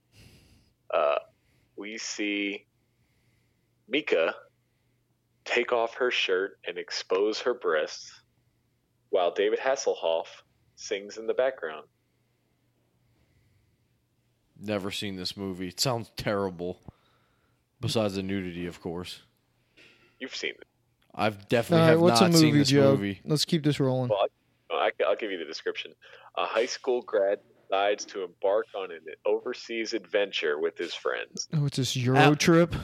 We see Mika take off her shirt and expose her breasts while David Hasselhoff sings in the background. Never seen this movie. It sounds terrible. Besides the nudity, of course. You've seen it. I've definitely not seen this movie. Let's keep this rolling. Well, I'll give you the description. A high school grad decides to embark on an overseas adventure with his friends. Oh, it's this Euro trip?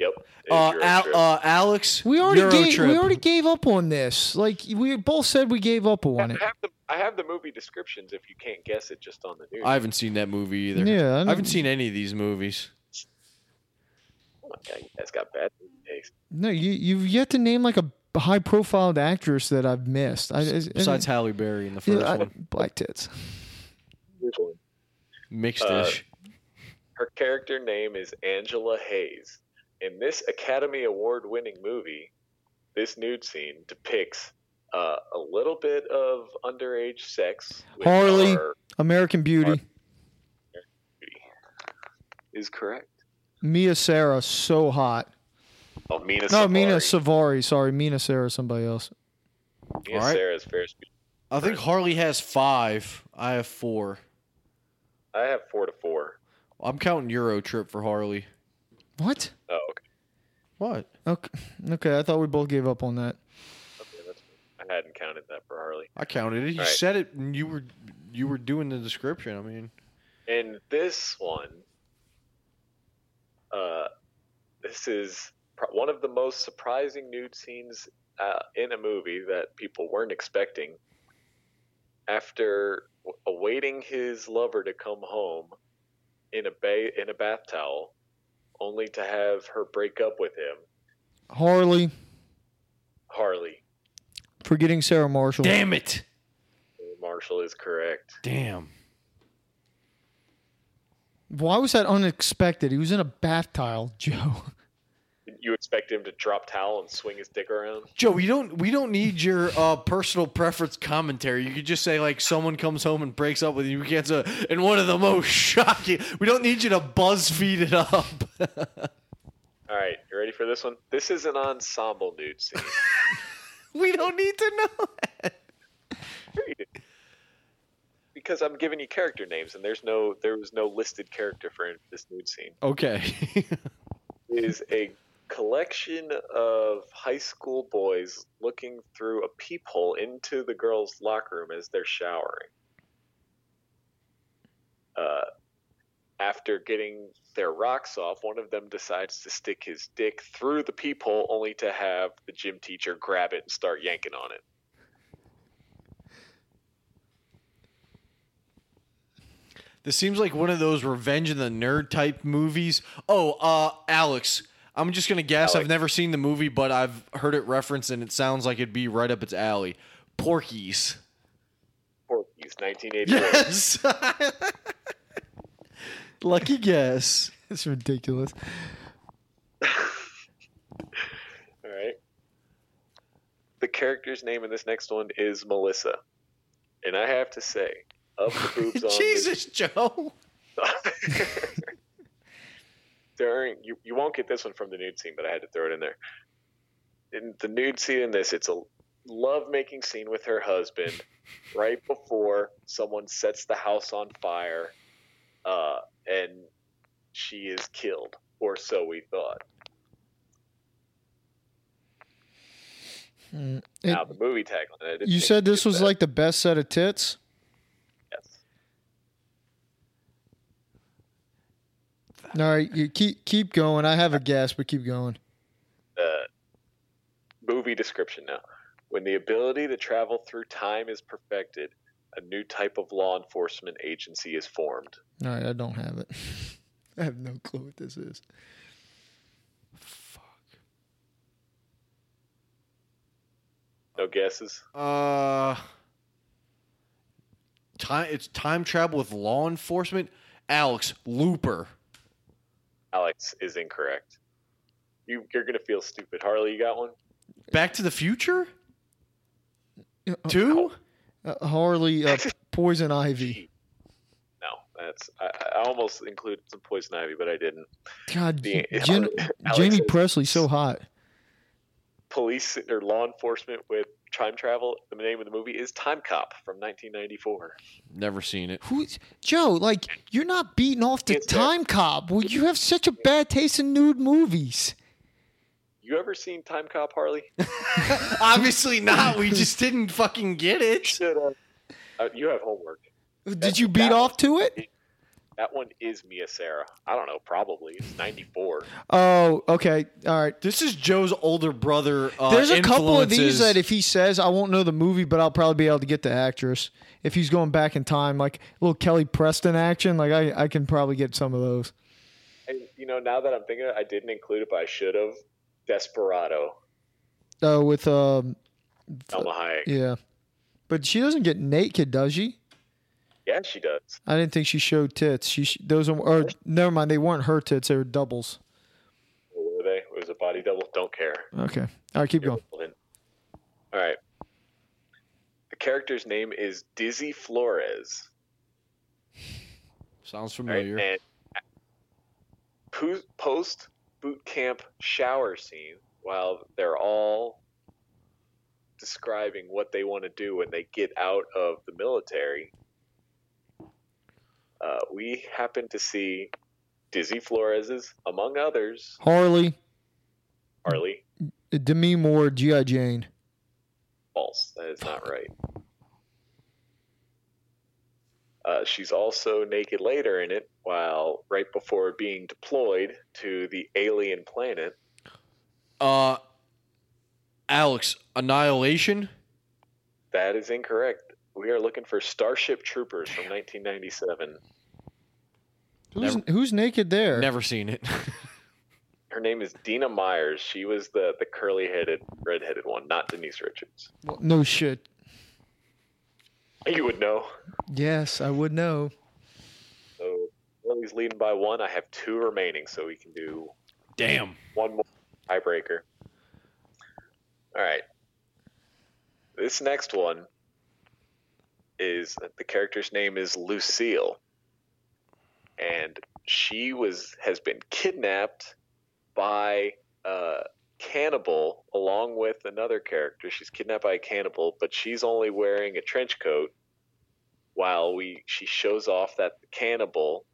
Yep. Alex, we already gave up on this. Like, we both said we gave up on it. I have the movie descriptions if you can't guess it just on the news. I haven't seen that movie either. Yeah, I haven't seen any of these movies. You guys got bad taste. No, you've yet to name like a high-profile actress that I've missed. Besides Halle Berry in the first one. Black tits. Mixed-ish. Her character name is Angela Hayes. In this Academy Award-winning movie, this nude scene depicts a little bit of underage sex. Harley, American Beauty. Is correct. Mia Sara, so hot. Oh, Mina Savari. Sorry, Mina Sara, somebody else. Mia Sara is fair. I think Harley has 5. I have 4. I have 4 to 4. I'm counting Euro Trip for Harley. What? Oh, okay. What? Okay. I thought we both gave up on that. Okay, I hadn't counted that for Harley. I counted it. You said it. And you were doing the description. I mean, and this one. This is one of the most surprising nude scenes in a movie that people weren't expecting. After awaiting his lover to come home in a bath towel, only to have her break up with him. Harley. Forgetting Sarah Marshall. Damn it! Sarah Marshall is correct. Damn. Why was that unexpected? He was in a bath towel, Joe. You expect him to drop towel and swing his dick around? Joe, we don't need your personal preference commentary. You could just say, like, someone comes home and breaks up with you. And one of the most shocking. We don't need you to BuzzFeed it up. All right, you ready for this one? This is an ensemble nude scene. We don't need to know that. Because I'm giving you character names, and there was no listed character for this nude scene. Okay. It is a collection of high school boys looking through a peephole into the girls' locker room as they're showering. After getting their rocks off, one of them decides to stick his dick through the peephole, only to have the gym teacher grab it and start yanking on it. This seems like one of those Revenge of the Nerd type movies. Oh, Alex. I'm just going to guess. Alex. I've never seen the movie, but I've heard it referenced, and it sounds like it'd be right up its alley. Porky's, 1988. Yes! Lucky guess. It's ridiculous. All right. The character's name in this next one is Melissa. And I have to say... Of the boobs on Jesus, Joe. during you won't get this one from the nude scene, but I had to throw it in there. In the nude scene in this, it's a love-making scene with her husband right before someone sets the house on fire, and she is killed, or so we thought. Now the movie tagline. You said this was like the best set of tits? Yes. All right, you keep going. I have a guess, but keep going. Movie description now. When the ability to travel through time is perfected, a new type of law enforcement agency is formed. All right, I don't have it. I have no clue what this is. No guesses. It's time travel with law enforcement. Alex, Looper. Alex is incorrect. You're gonna feel stupid. Harley, you got one? Back to the Future? 2? Harley, Poison Ivy. No, that's I almost included some Poison Ivy, but I didn't. God, Jamie Presley's so hot. Police or law enforcement with time travel. The name of the movie is Time Cop from 1994. Never seen it. Who's Joe? Like, you're not beating off the Time Cop. Well, you have such a bad taste in nude movies. You ever seen Time Cop, Harley? Obviously not. We just didn't fucking get it. You have homework. Did you beat off to it? That one is Mia Sarah. I don't know. Probably. It's 94. Oh, okay. All right. This is Joe's older brother. There's a couple of these that if he says, I won't know the movie, but I'll probably be able to get the actress. If he's going back in time, like little Kelly Preston action, like I can probably get some of those. And, you know, now that I'm thinking of it, I didn't include it, but I should have. Desperado. Oh, with Selma Hayek. Yeah. But she doesn't get naked, does she? Yeah, she does. I didn't think she showed tits. Never mind. They weren't her tits. They were doubles. What were they? It was a body double. Don't care. Okay. All right, keep going. All right. The character's name is Dizzy Flores. Sounds familiar. Right, and post boot camp shower scene while they're all describing what they want to do when they get out of the military. We happen to see Dizzy Flores's, among others. Harley. Demi Moore, G.I. Jane. False. That is not right. She's also naked later in it, while right before being deployed to the alien planet. Alex, Annihilation? That is incorrect. We are looking for Starship Troopers from 1997. Who's naked there? Never seen it. Her name is Dina Myers. She was the curly-headed, red-headed one, not Denise Richards. Well, no shit. You would know. Yes, I would know. So, Willie's leading by one. I have two remaining, so we can do... Damn. One more tiebreaker. All right. This next one... is that the character's name is Lucille, and she has been kidnapped by a cannibal along with another character. She's kidnapped by a cannibal, but she's only wearing a trench coat while she shows off that the cannibal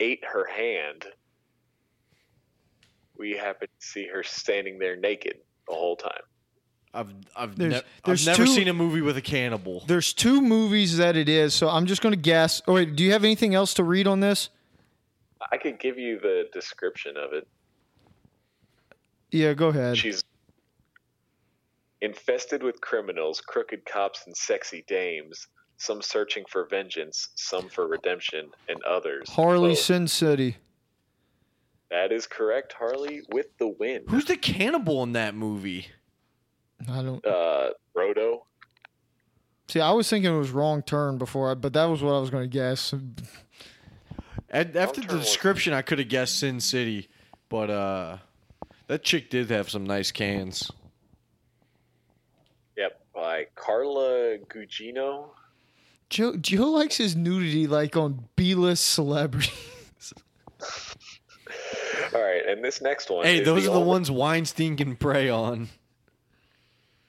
ate her hand. We happen to see her standing there naked the whole time. I've never seen a movie with a cannibal. There's two movies that it is, so I'm just going to guess. Oh, wait, do you have anything else to read on this? I could give you the description of it. Yeah, go ahead. She's infested with criminals, crooked cops, and sexy dames, some searching for vengeance, some for redemption, and others. Harley, Sin City. That is correct, Harley, with the win. Who's the cannibal in that movie? I don't. Rodo. See, I was thinking it was Wrong Turn before, but that was what I was going to guess. After the description, I could have guessed Sin City, but that chick did have some nice cans. Yep, by Carla Gugino. Joe likes his nudity like on B-list celebrities. All right, and this next one. Hey, those are the ones Weinstein can prey on.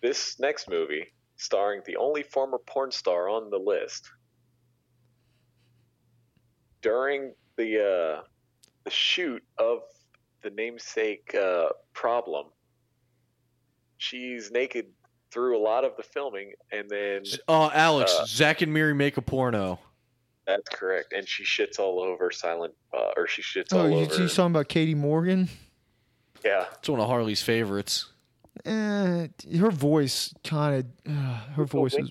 This next movie, starring the only former porn star on the list. During the shoot of the namesake problem, she's naked through a lot of the filming, and then Alex, Zach and Miri make a porno. That's correct, and she shits all over Silent, or she shits all over. Oh, you talking about Katie Morgan? Yeah, it's one of Harley's favorites. Her voice kind of, her voice is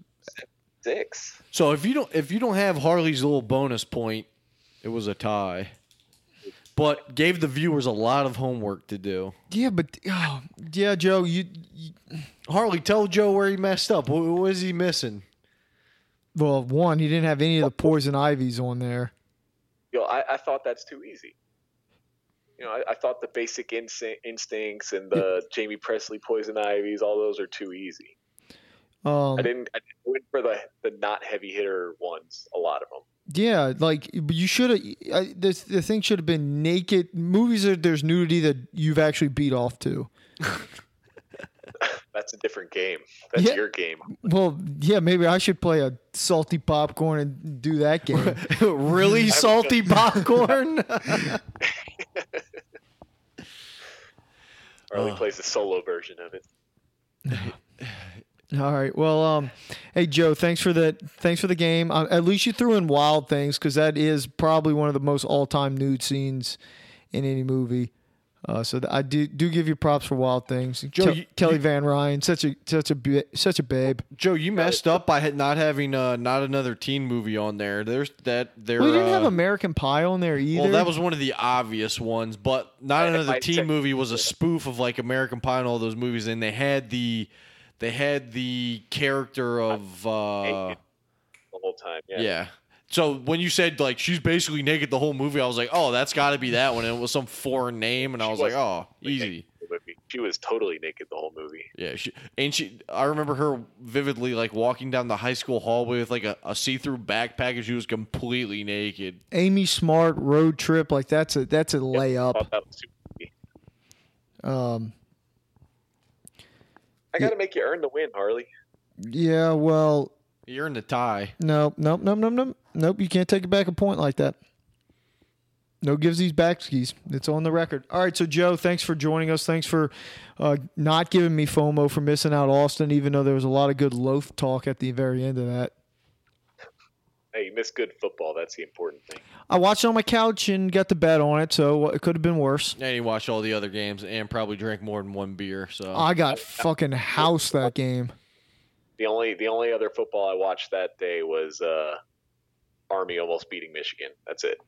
six. So if you don't have Harley's little bonus point, it was a tie, but gave the viewers a lot of homework to do. Yeah, but yeah, Joe, you Harley, tell Joe where he messed up. What is he missing? Well, one, he didn't have any of the poison ivies on there. Yo, I thought that's too easy. You know, I thought the basic instincts and the Jamie Presley poison ivies, all those are too easy. I didn't went for the not heavy hitter ones, a lot of them. Yeah, like you should have. The thing should have been naked movies. There's nudity that you've actually beat off to. That's a different game. That's your game. Well, yeah, maybe I should play a salty popcorn and do that game. Really salty popcorn? Or he plays the solo version of it. All right. Well, hey, Joe, thanks for the game. At least you threw in wild things, because that is probably one of the most all-time nude scenes in any movie. I do give you props for wild things, Joe. Kelly Van Ryan, such a babe. Joe, you messed up by not having not another teen movie on there. We didn't have American Pie on there either. Well, that was one of the obvious ones, but not another teen movie was a spoof of like American Pie and all those movies, and they had the character of the whole time. Yeah. So when you said, like, she's basically naked the whole movie, I was like, oh, that's got to be that one. And it was some foreign name, and I was like, oh, easy. She was totally naked the whole movie. Yeah, I remember her vividly, like, walking down the high school hallway with, like, a see-through backpack, and she was completely naked. Amy Smart, Road Trip, like, that's a layup. I got to make you earn the win, Harley. Yeah, well... You're in the tie. Nope. You can't take it back a point like that. No gives these back skis. It's on the record. All right, so Joe, thanks for joining us. Thanks for not giving me FOMO for missing out Austin, even though there was a lot of good loaf talk at the very end of that. Hey, you missed good football. That's the important thing. I watched it on my couch and got the bet on it, so it could have been worse. And you watched all the other games and probably drank more than one beer. So I got fucking housed that game. The only other football I watched that day was Army almost beating Michigan. That's it.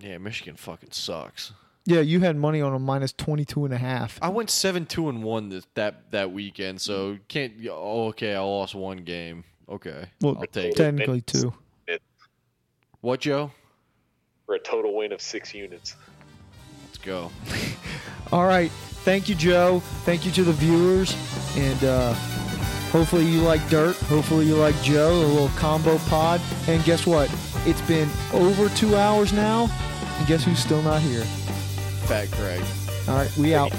Yeah, Michigan fucking sucks. Yeah, you had money on a minus 22.5. I went 7-2-1 that weekend, so can't. Oh, okay, I lost one game. Okay, well, I'll take technically it. Two. What, Joe? For a total win of 6 units. Let's go. All right. Thank you, Joe. Thank you to the viewers. And hopefully you like Dirt. Hopefully you like Joe, a little combo pod. And guess what? It's been over 2 hours now. And guess who's still not here? Fat Greg. All right, we out.